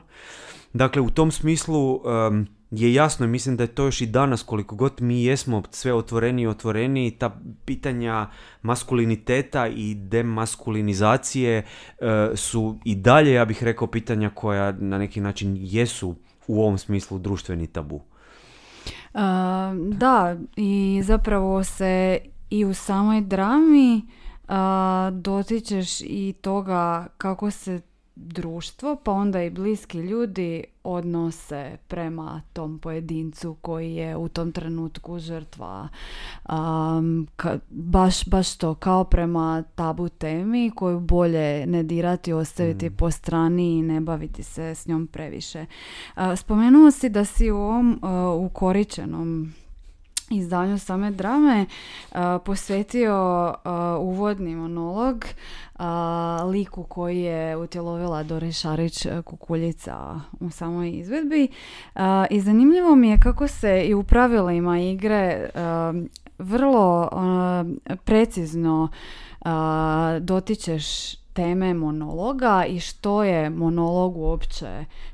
Dakle, u tom smislu um, je jasno, mislim da je to još i danas, koliko god mi jesmo sve otvoreniji i otvoreniji, ta pitanja maskuliniteta i demaskulinizacije uh, su i dalje, ja bih rekao, pitanja koja na neki način jesu u ovom smislu društveni tabu. Uh, da, i zapravo se i u samoj drami uh, dotičeš i toga kako se društvo, pa onda i bliski ljudi odnose prema tom pojedincu koji je u tom trenutku žrtva. Um, ka, baš, baš to, kao prema tabu temi koju bolje ne dirati, ostaviti mm. po strani i ne baviti se s njom previše. Uh, spomenuo si da si u ovom uh, ukoričenom izdanju same drame uh, posvetio uh, uvodni monolog uh, liku koji je utjelovila Doris Šarić Kukuljica u samoj izvedbi. Uh, I zanimljivo mi je kako se i u pravilima igre uh, vrlo uh, precizno uh, dotičeš teme monologa i što je monolog uopće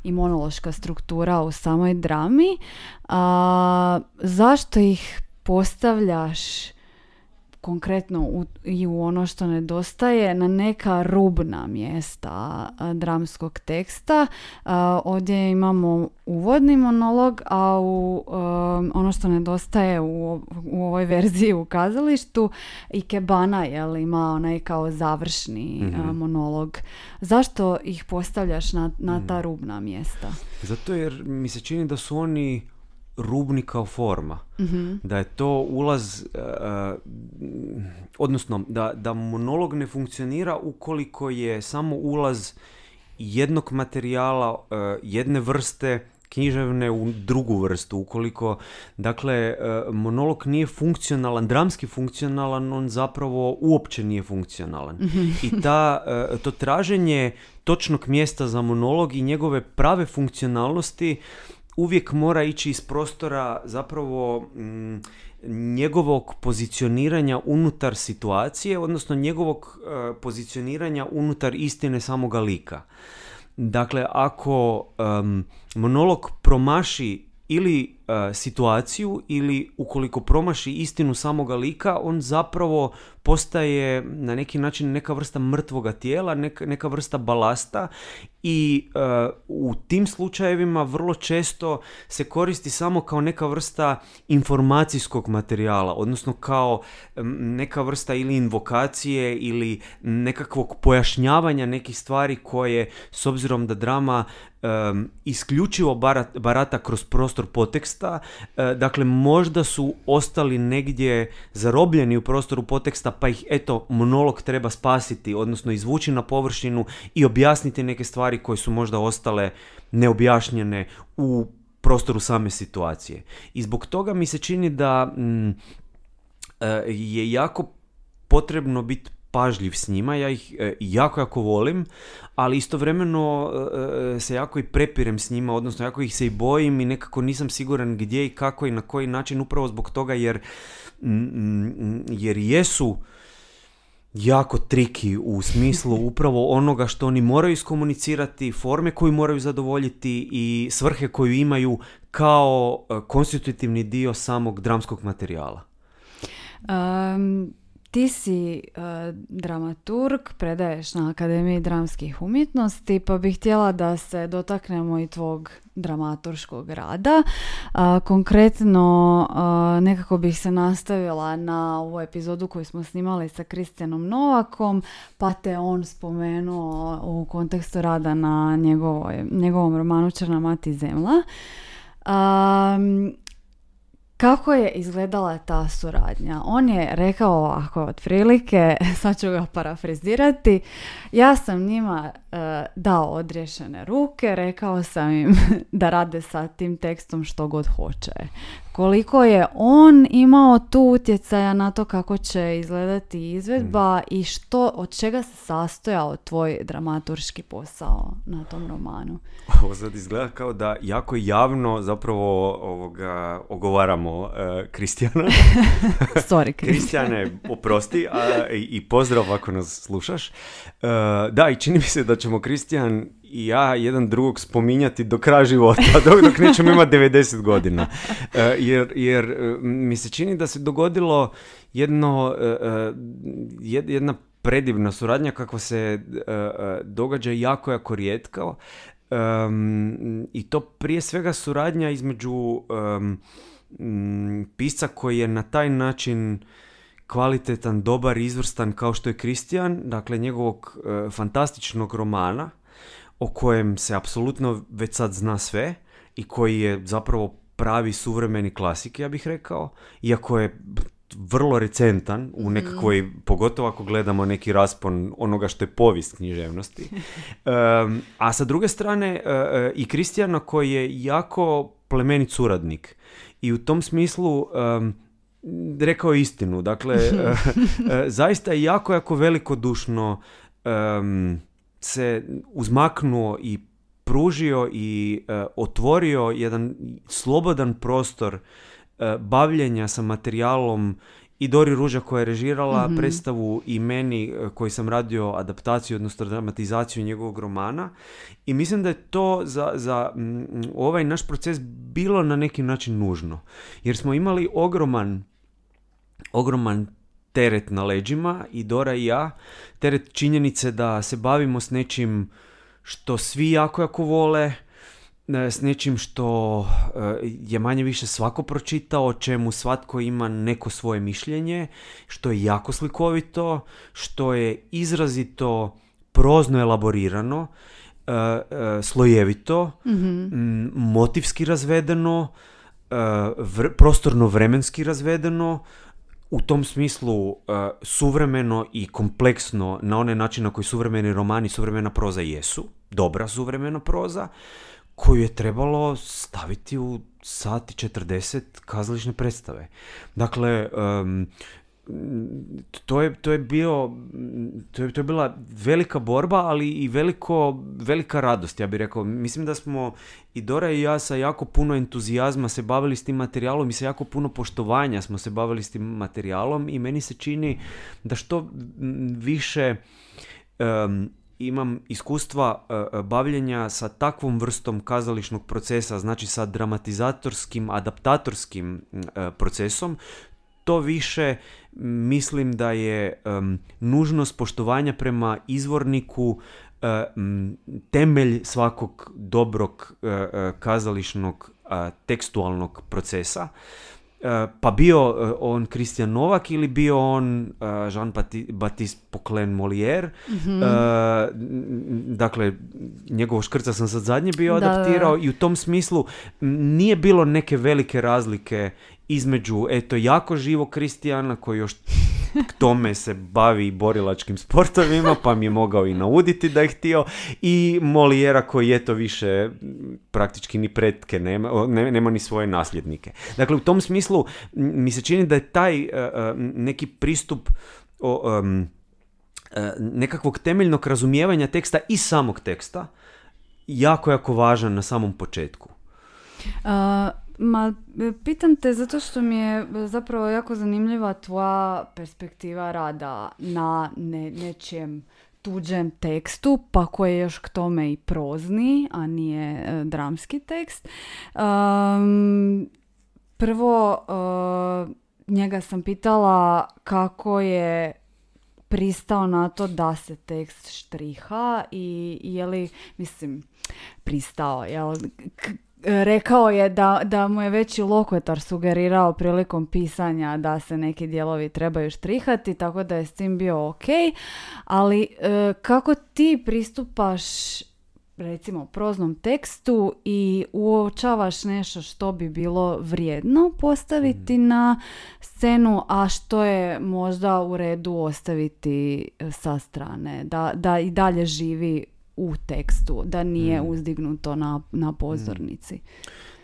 i monološka struktura u samoj drami. A, zašto ih postavljaš konkretno u, i u ono što nedostaje na neka rubna mjesta dramskog teksta? A, ovdje imamo uvodni monolog, a u a, ono što nedostaje u, u ovoj verziji u kazalištu i Kebana, jel, ima onaj kao završni mm-hmm. a, monolog. Zašto ih postavljaš na, na ta rubna mjesta? Zato jer mi se čini da su oni rubni kao forma. Mm-hmm. Da je to ulaz, uh, odnosno da, da monolog ne funkcionira ukoliko je samo ulaz jednog materijala, uh, jedne vrste književne u drugu vrstu. Ukoliko, dakle, uh, monolog nije funkcionalan, dramski funkcionalan, on zapravo uopće nije funkcionalan. Mm-hmm. I ta, uh, to traženje točnog mjesta za monolog i njegove prave funkcionalnosti uvijek mora ići iz prostora zapravo m, njegovog pozicioniranja unutar situacije, odnosno njegovog e, pozicioniranja unutar istine samoga lika. Dakle, ako um, monolog promaši ili e, situaciju, ili ukoliko promaši istinu samoga lika, on zapravo postaje na neki način neka vrsta mrtvoga tijela, neka, neka vrsta balasta i e, u tim slučajevima vrlo često se koristi samo kao neka vrsta informacijskog materijala, odnosno kao neka vrsta ili invokacije ili nekakvog pojašnjavanja nekih stvari koje, s obzirom da drama e, isključivo barata, barata kroz prostor podteksta, e, dakle možda su ostali negdje zarobljeni u prostoru podteksta, pa ih, eto, monolog treba spasiti, odnosno izvući na površinu i objasniti neke stvari koje su možda ostale neobjašnjene u prostoru same situacije. I zbog toga mi se čini da mm, je jako potrebno biti pažljiv s njima, ja ih jako, jako volim, ali istovremeno se jako i prepirem s njima, odnosno jako ih se i bojim i nekako nisam siguran gdje i kako i na koji način, upravo zbog toga jer, jer jesu jako triki u smislu upravo onoga što oni moraju iskomunicirati, forme koju moraju zadovoljiti i svrhe koju imaju kao konstitutivni dio samog dramskog materijala. Um... Ti si uh, dramaturg, predaješ na Akademiji dramskih umjetnosti, pa bih htjela da se dotaknemo i tvog dramaturškog rada. Uh, konkretno, uh, nekako bih se nastavila na ovu epizodu koju smo snimali sa Kristijanom Novakom, pa te on spomenuo u kontekstu rada na njegovoj, njegovom romanu Črna mati zemlja. Um, Kako je izgledala ta suradnja? On je rekao ovako otprilike, sad ću ga parafrazirati, ja sam njima e, dao odriješene ruke, rekao sam im da rade sa tim tekstom što god hoće. Koliko je on imao tu utjecaja na to kako će izgledati izvedba mm. i što, od čega se sastojao tvoj dramaturški posao na tom romanu? Ovo sad izgleda kao da jako javno zapravo ovoga, ogovaramo pozdravljamo uh, Kristijana. Sorry, Kristijane, oprosti, a, i pozdrav ako nas slušaš. Uh, da, i čini mi se da ćemo Kristijan i ja jedan drugog spominjati do kraja života, dok, dok nećemo imati devedeset godina. Uh, jer, jer mi se čini da se dogodilo jedno, uh, jed, jedna predivna suradnja kakva se uh, događa jako, jako rijetko. Um, I to prije svega suradnja između um, m, pisca koji je na taj način kvalitetan, dobar, izvrstan kao što je Kristijan, dakle njegovog uh, fantastičnog romana o kojem se apsolutno već sad zna sve i koji je zapravo pravi suvremeni klasik, ja bih rekao, iako je vrlo recentan u nekakvoj, mm. pogotovo ako gledamo neki raspon onoga što je povijest književnosti. Um, a sa druge strane uh, i Kristijana koji je jako plemenit suradnik i u tom smislu um, rekao je istinu. Dakle, uh, uh, zaista je jako, jako velikodušno um, se uzmaknuo i pružio i uh, otvorio jedan slobodan prostor bavljenja sa materijalom i Dori Ruža koja je režirala mm-hmm. predstavu i meni koji sam radio adaptaciju, odnosno dramatizaciju njegovog romana, i mislim da je to za, za ovaj naš proces bilo na neki način nužno, jer smo imali ogroman ogroman teret na leđima, i Dora i ja, teret činjenice da se bavimo s nečim što svi jako, jako vole, s nečim što je manje više svako pročitao, o čemu svatko ima neko svoje mišljenje, što je jako slikovito, što je izrazito prozno elaborirano, slojevito, mm-hmm. motivski razvedeno, prostorno-vremenski razvedeno, u tom smislu uh, suvremeno i kompleksno na onaj način na koji suvremeni romani, suvremena proza jesu, dobra suvremena proza, koju je trebalo staviti u sat i četrdeset kazališne predstave. Dakle, um, to, je, to, je bio, to, je, to je bila velika borba, ali i veliko, velika radost, ja bih rekao. Mislim da smo i Dora i ja sa jako puno entuzijazma se bavili s tim materijalom i sa jako puno poštovanja smo se bavili s tim materijalom, i meni se čini da što više... Um, imam iskustva uh, bavljenja sa takvom vrstom kazališnog procesa, znači sa dramatizatorskim, adaptatorskim uh, procesom, to više mislim da je um, nužnost poštovanja prema izvorniku uh, m, temelj svakog dobrog uh, kazališnog uh, tekstualnog procesa. Uh, pa bio uh, on Kristijan Novak ili bio on uh, Jean-Baptiste Poquelin Molière. Mm-hmm. Uh, dakle, njegovo Škrca sam sad zadnji bio adaptirao, da, i u tom smislu nije bilo neke velike razlike između, eto, jako živo Kristijana koji još k tome se bavi borilačkim sportovima, pa mi je mogao i nauditi da je htio, i Moliera koji je to više praktički ni pretke nema, ne, nema ni svoje nasljednike. Dakle, u tom smislu mi se čini da je taj uh, neki pristup o, um, uh, nekakvog temeljnog razumijevanja teksta i samog teksta jako, jako važan na samom početku. Uh... Ma, pitam te zato što mi je zapravo jako zanimljiva tvoja perspektiva rada na ne, nečijem tuđem tekstu, pa koji je još k tome i prozni, a nije e, dramski tekst. Um, prvo, e, njega sam pitala kako je pristao na to da se tekst štriha i je li, mislim, pristao, jel... K- Rekao je da, da mu je veći lokvetar sugerirao prilikom pisanja da se neki dijelovi trebaju štrihati, tako da je s tim bio ok, ali e, kako ti pristupaš recimo proznom tekstu i uočavaš nešto što bi bilo vrijedno postaviti mm. na scenu, a što je možda u redu ostaviti sa strane, da, da i dalje živi u tekstu, da nije uzdignuto na, na pozornici.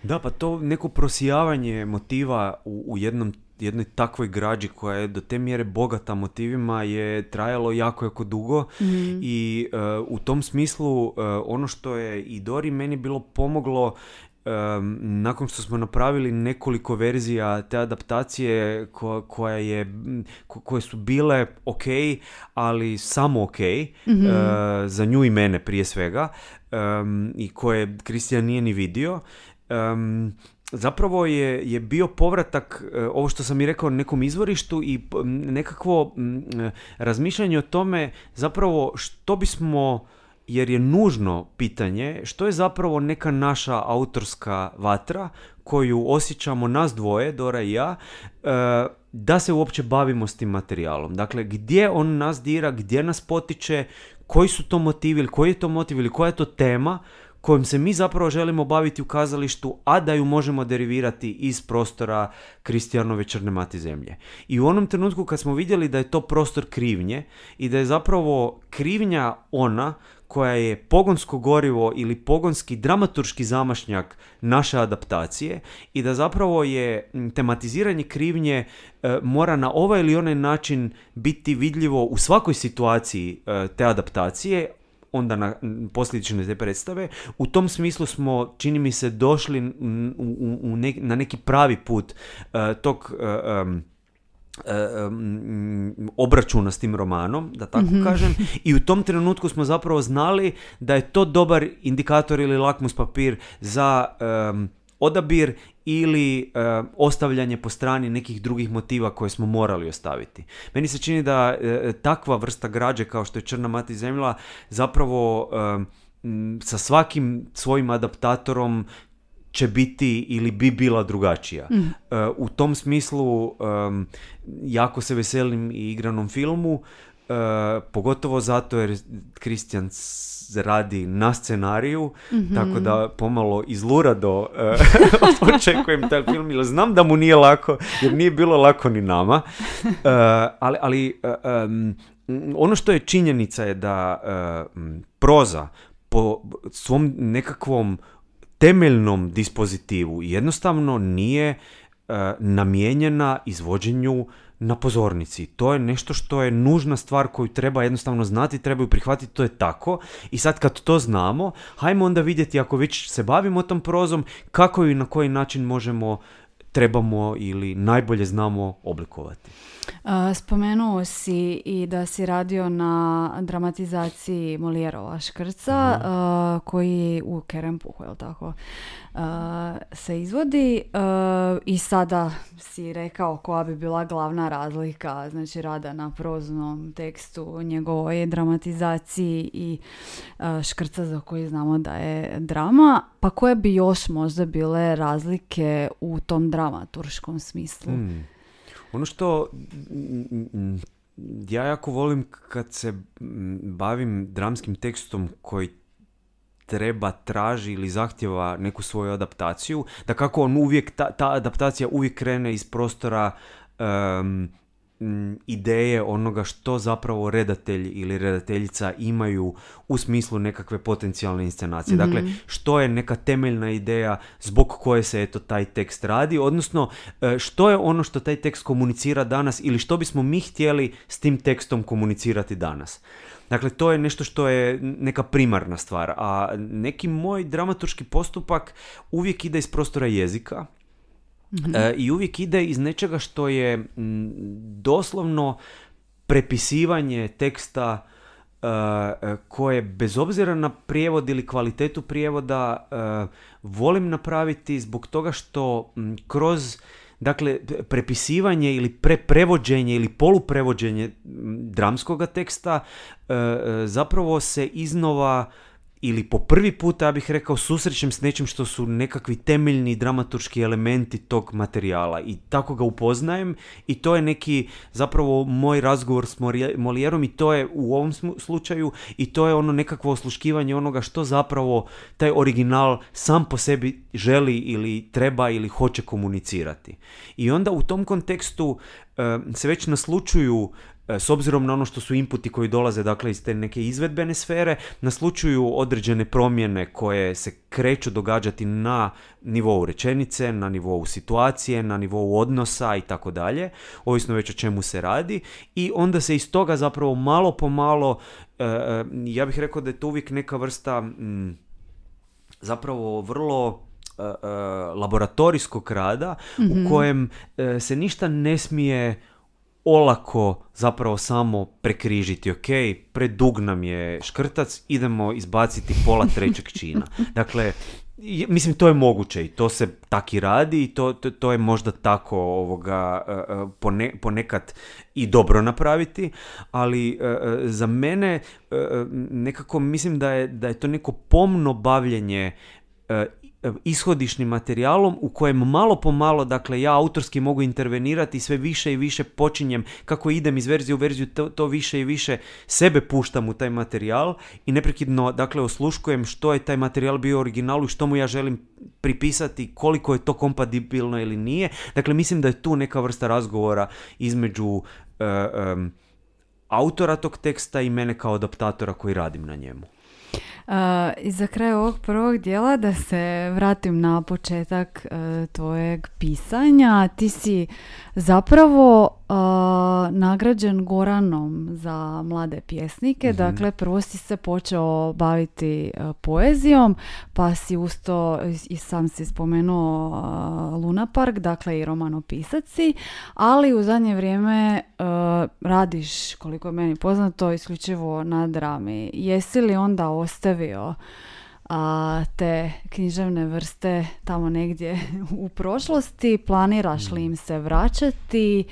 Da, pa to neko prosijavanje motiva u, u jednom, jednoj takvoj građi koja je do te mjere bogata motivima je trajalo jako, jako dugo, mm. i uh, u tom smislu uh, ono što je i Dori meni bilo pomoglo Um, nakon što smo napravili nekoliko verzija te adaptacije koja, koja je, ko, koje su bile ok, ali samo ok, mm-hmm. uh, za nju i mene prije svega, um, i koje Kristijan nije ni vidio, um, zapravo je, je bio povratak, ovo što sam i rekao, nekom izvorištu i nekakvo razmišljanje o tome zapravo što bismo, jer je nužno pitanje, što je zapravo neka naša autorska vatra koju osjećamo nas dvoje, Dora i ja, da se uopće bavimo s tim materijalom. Dakle, gdje on nas dira, gdje nas potiče, koji su to motivi ili koji je to motiv ili koja je to tema kojim se mi zapravo želimo baviti u kazalištu, a da ju možemo derivirati iz prostora Kristijanove Črne mati zemlje. I u onom trenutku kad smo vidjeli da je to prostor krivnje i da je zapravo krivnja ona koja je pogonsko gorivo ili pogonski dramaturški zamašnjak naše adaptacije i da zapravo je tematiziranje krivnje e, mora na ovaj ili onaj način biti vidljivo u svakoj situaciji e, te adaptacije, onda na posljedične te predstave. U tom smislu smo, čini mi se, došli u, u, u ne, na neki pravi put uh, tog uh, um, uh, um, obračuna s tim romanom, da tako mm-hmm. kažem. I u tom trenutku smo zapravo znali da je to dobar indikator ili lakmus papir za um, odabir ili e, ostavljanje po strani nekih drugih motiva koje smo morali ostaviti. Meni se čini da e, takva vrsta građe kao što je Črna mati zemlja zapravo e, sa svakim svojim adaptatorom će biti ili bi bila drugačija. Mm. E, u tom smislu e, jako se veselim i igranom filmu, e, pogotovo zato jer Kristijan radi na scenariju, mm-hmm. tako da pomalo izlurado e, očekujem taj film, jer znam da mu nije lako, jer nije bilo lako ni nama, e, ali, ali e, ono što je činjenica je da e, proza po svom nekakvom temeljnom dispozitivu jednostavno nije e, namijenjena izvođenju na pozornici. To je nešto što je nužna stvar koju treba jednostavno znati, treba ju prihvatiti, to je tako. I sad kad to znamo, hajmo onda vidjeti, ako već se bavimo tom prozom, kako ju i na koji način možemo, trebamo ili najbolje znamo oblikovati. Spomenuo si i da si radio na dramatizaciji Molièrova Škrca, uh-huh. koji u Kerempuhu, je li tako, se izvodi, i sada si rekao koja bi bila glavna razlika, znači rada na proznom tekstu, njegovoj dramatizaciji i Škrca za koji znamo da je drama, pa koje bi još možda bile razlike u tom dramaturškom smislu? Mm. Ono što ja jako volim kad se bavim dramskim tekstom koji treba, traži ili zahtjeva neku svoju adaptaciju, da kako on uvijek, ta, ta adaptacija uvijek krene iz prostora um, ideje onoga što zapravo redatelj ili redateljica imaju u smislu nekakve potencijalne inscenacije. Mm-hmm. Dakle, što je neka temeljna ideja zbog koje se eto taj tekst radi, odnosno što je ono što taj tekst komunicira danas ili što bismo mi htjeli s tim tekstom komunicirati danas. Dakle, to je nešto što je neka primarna stvar, a neki moj dramaturški postupak uvijek ide iz prostora jezika. Mm-hmm. I uvijek ide iz nečega što je doslovno prepisivanje teksta koje, bez obzira na prijevod ili kvalitetu prijevoda, volim napraviti zbog toga što kroz, dakle, prepisivanje ili preprevođenje ili poluprevođenje dramskoga teksta zapravo se iznova ili po prvi put, ja bih rekao, susrećem s nečim što su nekakvi temeljni dramaturški elementi tog materijala i tako ga upoznajem, i to je neki zapravo moj razgovor s Molièrom, i to je u ovom slučaju, i to je ono nekakvo osluškivanje onoga što zapravo taj original sam po sebi želi ili treba ili hoće komunicirati. I onda u tom kontekstu se već naslučuju, s obzirom na ono što su inputi koji dolaze, dakle, iz te neke izvedbene sfere, naslučuju određene promjene koje se kreću događati na nivou rečenice, na nivou situacije, na nivou odnosa i tako dalje, ovisno već o čemu se radi, i onda se iz toga zapravo malo po malo, ja bih rekao da je to uvijek neka vrsta zapravo vrlo laboratorijskog rada, mm-hmm, u kojem e, se ništa ne smije olako zapravo samo prekrižiti, ok, predug nam je škrtac, idemo izbaciti pola trećeg čina. Dakle, mislim, to je moguće i to se tak i radi i to, to, to je možda tako ovoga, pone, ponekad i dobro napraviti, ali za mene nekako mislim da je, da je to neko pomno bavljenje ishodišnim materijalom u kojem malo po malo, dakle, ja autorski mogu intervenirati i sve više i više počinjem, kako idem iz verzije u verziju, to, to više i više sebe puštam u taj materijal i neprekidno, dakle, osluškujem što je taj materijal bio u originalu i što mu ja želim pripisati, koliko je to kompatibilno ili nije. Dakle, mislim da je tu neka vrsta razgovora između uh, um, autora tog teksta i mene kao adaptatora koji radim na njemu. Uh, I za kraj ovog prvog dijela da se vratim na početak uh, tvojeg pisanja. Ti si zapravo uh, nagrađen Goranom za mlade pjesnike, mm-hmm, dakle prvo si se počeo baviti uh, poezijom, pa si usto i sam si spomenuo uh, Luna Park, dakle i romanopisac si, ali u zadnje vrijeme uh, radiš, koliko je meni poznato, isključivo na drami. Jesi li onda ostavio a te književne vrste tamo negdje u prošlosti, planiraš li im se vraćati?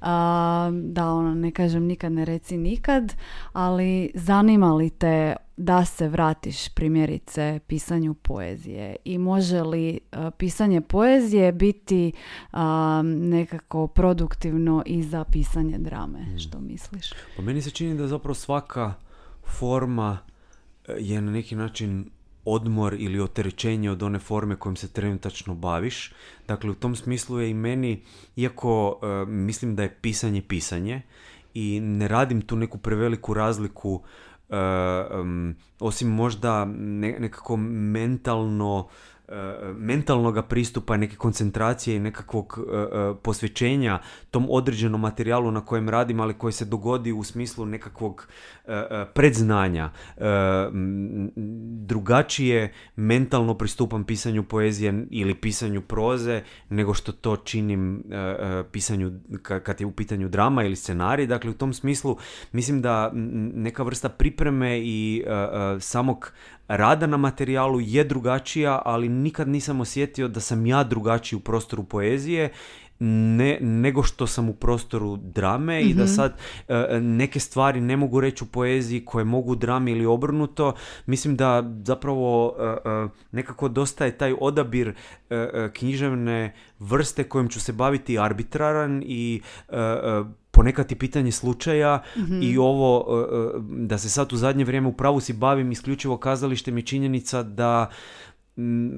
A, da, ono, ne kažem nikad ne reci nikad, ali zanima li te da se vratiš primjerice pisanju poezije i može li a, pisanje poezije biti a, nekako produktivno i za pisanje drame? Hmm. Što misliš? Po meni se čini da zapravo svaka forma je na neki način odmor ili oterećenje od one forme kojom se trenutačno baviš. Dakle, u tom smislu je i meni, iako uh, mislim da je pisanje pisanje i ne radim tu neku preveliku razliku, uh, um, osim možda ne, nekako mentalno mentalnog pristupa, neke koncentracije i nekakvog uh, posvećenja tom određenom materijalu na kojem radim, ali koji se dogodi u smislu nekakvog uh, predznanja. Uh, drugačije mentalno pristupam pisanju poezije ili pisanju proze nego što to činim uh, pisanju kad je u pitanju drama ili scenarij. Dakle, u tom smislu mislim da neka vrsta pripreme i uh, uh, samog rada na materijalu je drugačija, ali nikad nisam osjetio da sam ja drugačiji u prostoru poezije ne, nego što sam u prostoru drame, mm-hmm, i da sad e, neke stvari ne mogu reći u poeziji koje mogu u drami ili obrnuto. Mislim da zapravo e, nekako dosta je taj odabir e, književne vrste kojim ću se baviti arbitraran i e, ponekad i pitanje slučaja, mm-hmm, i ovo da se sad u zadnje vrijeme u pravu si bavim isključivo kazalištem i činjenica da m,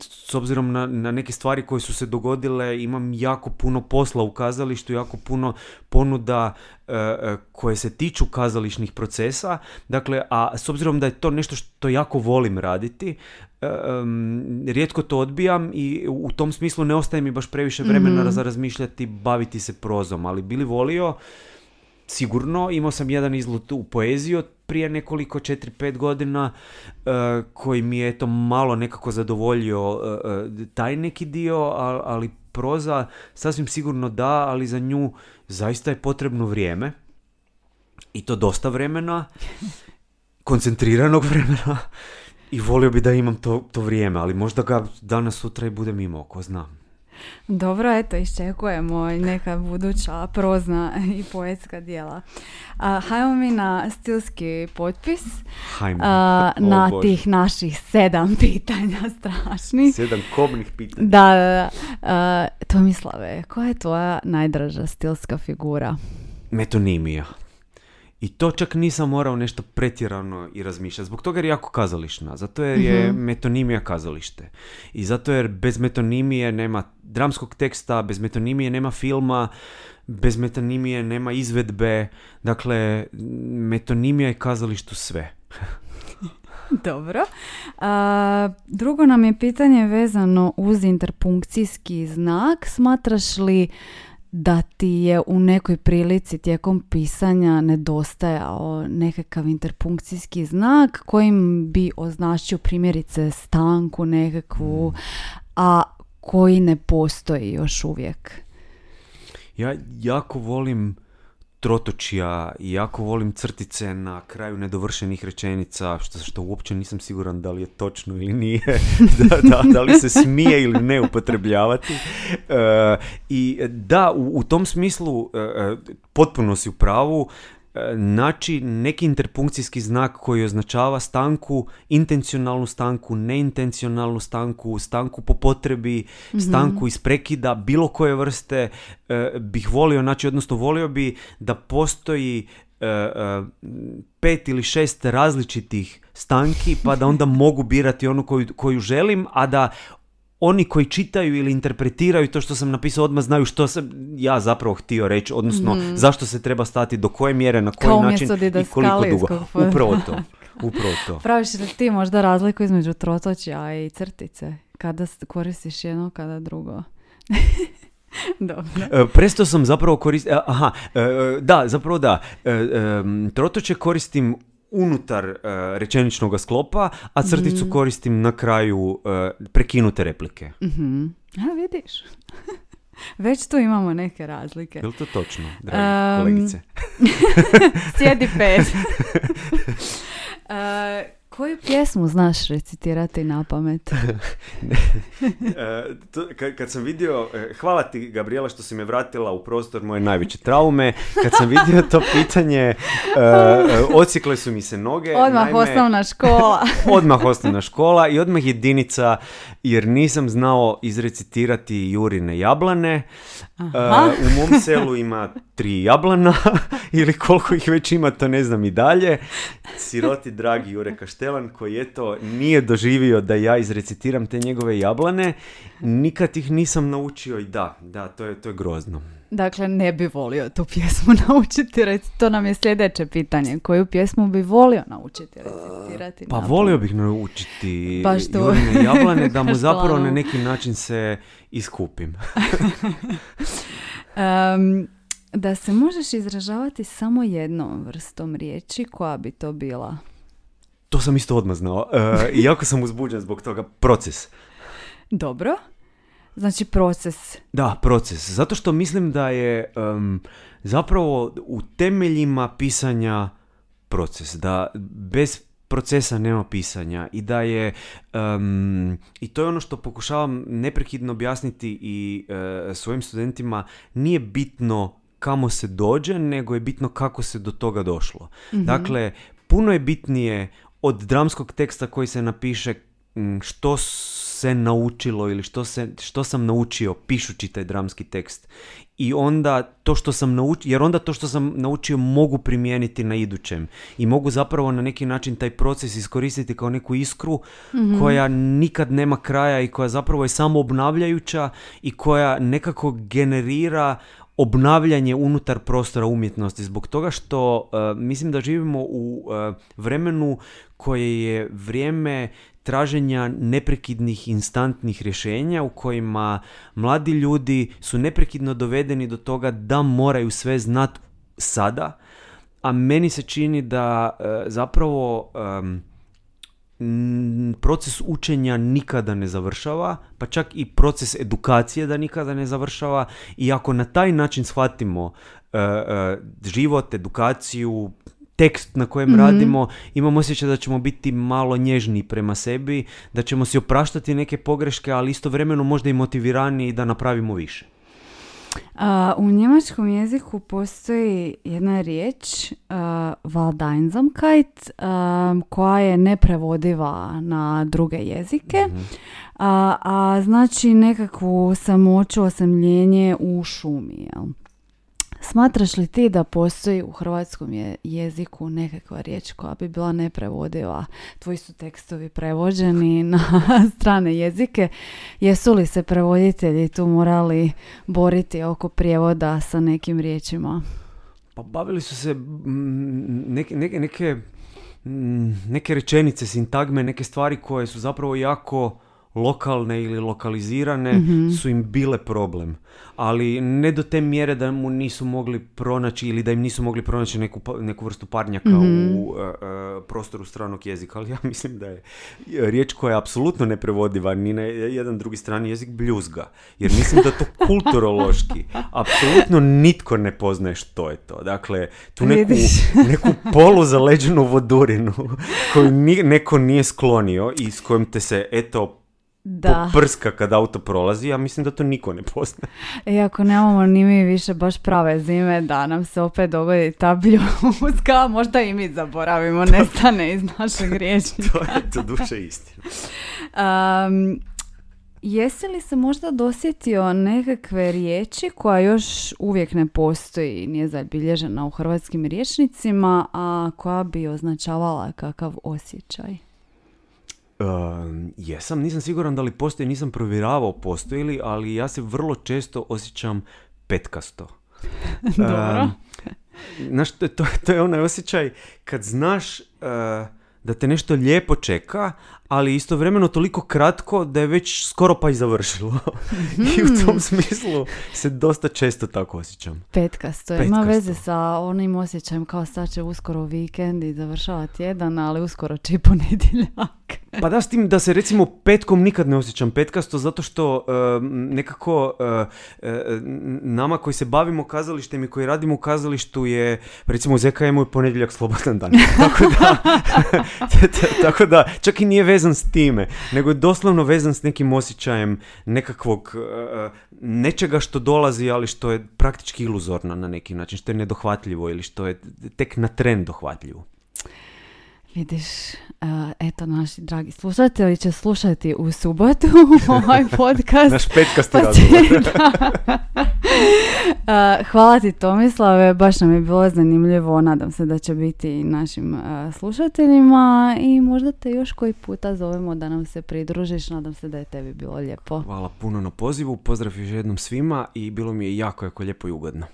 s obzirom na, na neke stvari koje su se dogodile imam jako puno posla u kazalištu, jako puno ponuda koje se tiču kazališnih procesa, dakle, a s obzirom da je to nešto što jako volim raditi, um, rijetko to odbijam i u tom smislu ne ostaje mi baš previše vremena, mm-hmm, za razmišljati, baviti se prozom, ali bili volio, sigurno, imao sam jedan izlet u poeziju prije nekoliko četiri pet godina uh, koji mi je eto malo nekako zadovoljio uh, taj neki dio, ali proza sasvim sigurno da, ali za nju zaista je potrebno vrijeme i to dosta vremena, koncentriranog vremena i volio bi da imam to, to vrijeme, ali možda ga danas sutra i budem imao, ko zna. Dobro, eto, iščekujemo neka buduća prozna i poetska djela. A, hajmo mi na stilski potpis. Hajmo. A, na o, tih naših sedam pitanja strašnih. Sedam kobnih pitanja. Da, da, da. A, Tomislave, koja je tvoja najdraža stilska figura? Metonimija. I to čak nisam morao nešto pretjerano i razmišljati. Zbog toga je jako kazališna. Zato jer je, mm-hmm, metonimija kazalište. I zato jer bez metonimije nema dramskog teksta, bez metonimije nema filma, bez metonimije nema izvedbe. Dakle, metonimija je kazalištu sve. Dobro. A, drugo nam je pitanje vezano uz interpunkcijski znak. Smatraš li da ti je u nekoj prilici tijekom pisanja nedostajao nekakav interpunkcijski znak kojim bi označio primjerice stanku nekakvu, a koji ne postoji još uvijek? Ja jako volim trotočija i jako volim crtice na kraju nedovršenih rečenica, što, što uopće nisam siguran da li je točno ili nije, da, da, da li se smije ili ne upotrebljavati. E, I da, u, u tom smislu e, potpuno si u pravu, e, naći neki interpunkcijski znak koji označava stanku, intencionalnu stanku, neintencionalnu stanku, stanku po potrebi, mm-hmm. stanku iz prekida, bilo koje vrste, bih volio, znači, odnosno volio bi da postoji e, e, pet ili šest različitih stanki, pa da onda mogu birati onu koju, koju želim, a da oni koji čitaju ili interpretiraju to što sam napisao odmah znaju što sam ja zapravo htio reći, odnosno mm. zašto se treba stati, do koje mjere, na koji kao način i koliko dugo. Upravo to. Upravo to. Praviš li ti možda razliku između trotočja i crtice? Kada koristiš jedno, kada drugo? Dobro. Presto sam zapravo koristio, aha, da, zapravo da, trotoče koristim unutar rečeničnog sklopa, a crticu mm. koristim na kraju prekinute replike. Mm-hmm. A vidiš, već tu imamo neke razlike. Je li to točno, dragi um, kolegice? Sjedi pet. uh, Koju pjesmu znaš recitirati na pamet? Kad sam vidio, hvala ti Gabriela što si me vratila u prostor moje najveće traume, kad sam vidio to pitanje, odsikle su mi se noge. Odmah naime, osnovna škola. Odmah osnovna škola i odmah jedinica, jer nisam znao izrecitirati Jurine jablane. Aha. U mom selu ima tri jablana, ili koliko ih već ima, to ne znam i dalje. Siroti dragi Jure Kaštelan, koji eto nije doživio da ja izrecitiram te njegove jablane, nikad ih nisam naučio i da, da, to je, to je grozno. Dakle, ne bi volio tu pjesmu naučiti recitirati. To nam je sljedeće pitanje. Koju pjesmu bi volio naučiti recitirati? Pa napom? volio bih naučiti Jurine jablane, da mu zapravo na neki način se iskupim. um, da se možeš izražavati samo jednom vrstom riječi, koja bi to bila? To sam isto odmah znao. I e, jako sam uzbuđen zbog toga. Proces. Dobro. Znači proces. Da, proces. Zato što mislim da je um, zapravo u temeljima pisanja proces. Da bez procesa nema pisanja i da je um, i to je ono što pokušavam neprekidno objasniti i uh, svojim studentima, nije bitno kamo se dođe, nego je bitno kako se do toga došlo. Mm-hmm. Dakle, puno je bitnije od dramskog teksta koji se napiše što se naučilo ili što, se, što sam naučio pišući taj dramski tekst. I onda to što sam naučio, jer onda to što sam naučio mogu primijeniti na idućem. I mogu zapravo na neki način taj proces iskoristiti kao neku iskru mm-hmm. koja nikad nema kraja i koja zapravo je samo obnavljajuća i koja nekako generira obnavljanje unutar prostora umjetnosti, zbog toga što uh, mislim da živimo u uh, vremenu koje je vrijeme traženja neprekidnih instantnih rješenja u kojima mladi ljudi su neprekidno dovedeni do toga da moraju sve znati sada, a meni se čini da uh, zapravo um, proces učenja nikada ne završava, pa čak i proces edukacije da nikada ne završava, i ako na taj način shvatimo uh, uh, život, edukaciju, tekst na kojem mm-hmm. radimo, imam osjećaj da ćemo biti malo nježniji prema sebi, da ćemo si opraštati neke pogreške, ali istovremeno možda i motivirani da napravimo više. A, u njemačkom jeziku postoji jedna riječ uh, Waldeinsamkeit um, koja je neprevodiva na druge jezike, mm-hmm. a, a znači nekakvu samoću, osamljenje u šumi. Jel? Smatraš li ti da postoji u hrvatskom je, jeziku nekakva riječ koja bi bila neprevodiva? Tvoji su tekstovi prevođeni na strane jezike. Jesu li se prevoditelji tu morali boriti oko prijevoda sa nekim riječima? Pa bavili su se neke, neke, neke, neke rečenice, sintagme, neke stvari koje su zapravo jako lokalne ili lokalizirane, mm-hmm. su im bile problem. Ali ne do te mjere da mu nisu mogli pronaći ili da im nisu mogli pronaći neku, neku vrstu parnjaka mm-hmm. u uh, uh, prostoru stranog jezika. Ali ja mislim da je riječ koja je apsolutno neprevodiva ni na jedan drugi strani jezik bljuzga. Jer mislim da to kulturološki apsolutno nitko ne poznaje što je to. Dakle, tu neku, neku poluzaleđenu vodurinu koju ni, neko nije sklonio i s kojom te se, eto, da. Poprska kad auto prolazi, ja mislim da to niko ne poznaje. E, ako nemamo ni mi više baš prave zime, da nam se opet dogodi ta bljuzga, možda i mi zaboravimo, to, nestane iz našeg rječnika. To je to duše istina. Um, jesi li se možda dosjetio nekakve riječi koja još uvijek ne postoji, nije zabilježena u hrvatskim rječnicima, a koja bi označavala kakav osjećaj? Uh, jesam, nisam siguran da li postoji, nisam provjeravao postoji li, ali ja se vrlo često osjećam petkasto. Dobro. Uh, znaš, to, to, to je onaj osjećaj kad znaš uh, da te nešto lijepo čeka, ali istovremeno toliko kratko da je već skoro pa i završilo. I u tom smislu se dosta često tako osjećam. Petkasto, Petkasto. Ima veze sa onim osjećajem kao sad će uskoro vikend i završava tjedan, ali uskoro će i ponedjeljak. Pa da, s tim da se recimo petkom nikad ne osjećam petkasto, zato što uh, nekako uh, uh, nama koji se bavimo kazalištem i koji radimo u kazalištu je, recimo u Z K M-u je ponedjeljak slobodan dan. Tako da, tako da čak i nije vezano vezan s time, nego je doslovno vezan s nekim osjećajem nekakvog nečega što dolazi, ali što je praktički iluzorno na neki način, što je nedohvatljivo ili što je tek na tren dohvatljivo. Vidiš, eto, naši dragi slušatelji će slušati u subotu ovaj podcast. Naš petkast razgovor. Hvala ti, Tomislave, baš nam je bilo zanimljivo, nadam se da će biti našim slušateljima i možda te još koji puta zovemo da nam se pridružiš, nadam se da je tebi bilo lijepo. Hvala puno na pozivu, pozdrav još jednom svima i bilo mi je jako, jako lijepo i ugodno.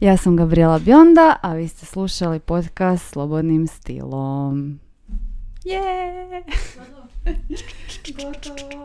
Ja sam Gabriela Bionda, a vi ste slušali podcast Slobodnim stilom. Yeah! Gotovo!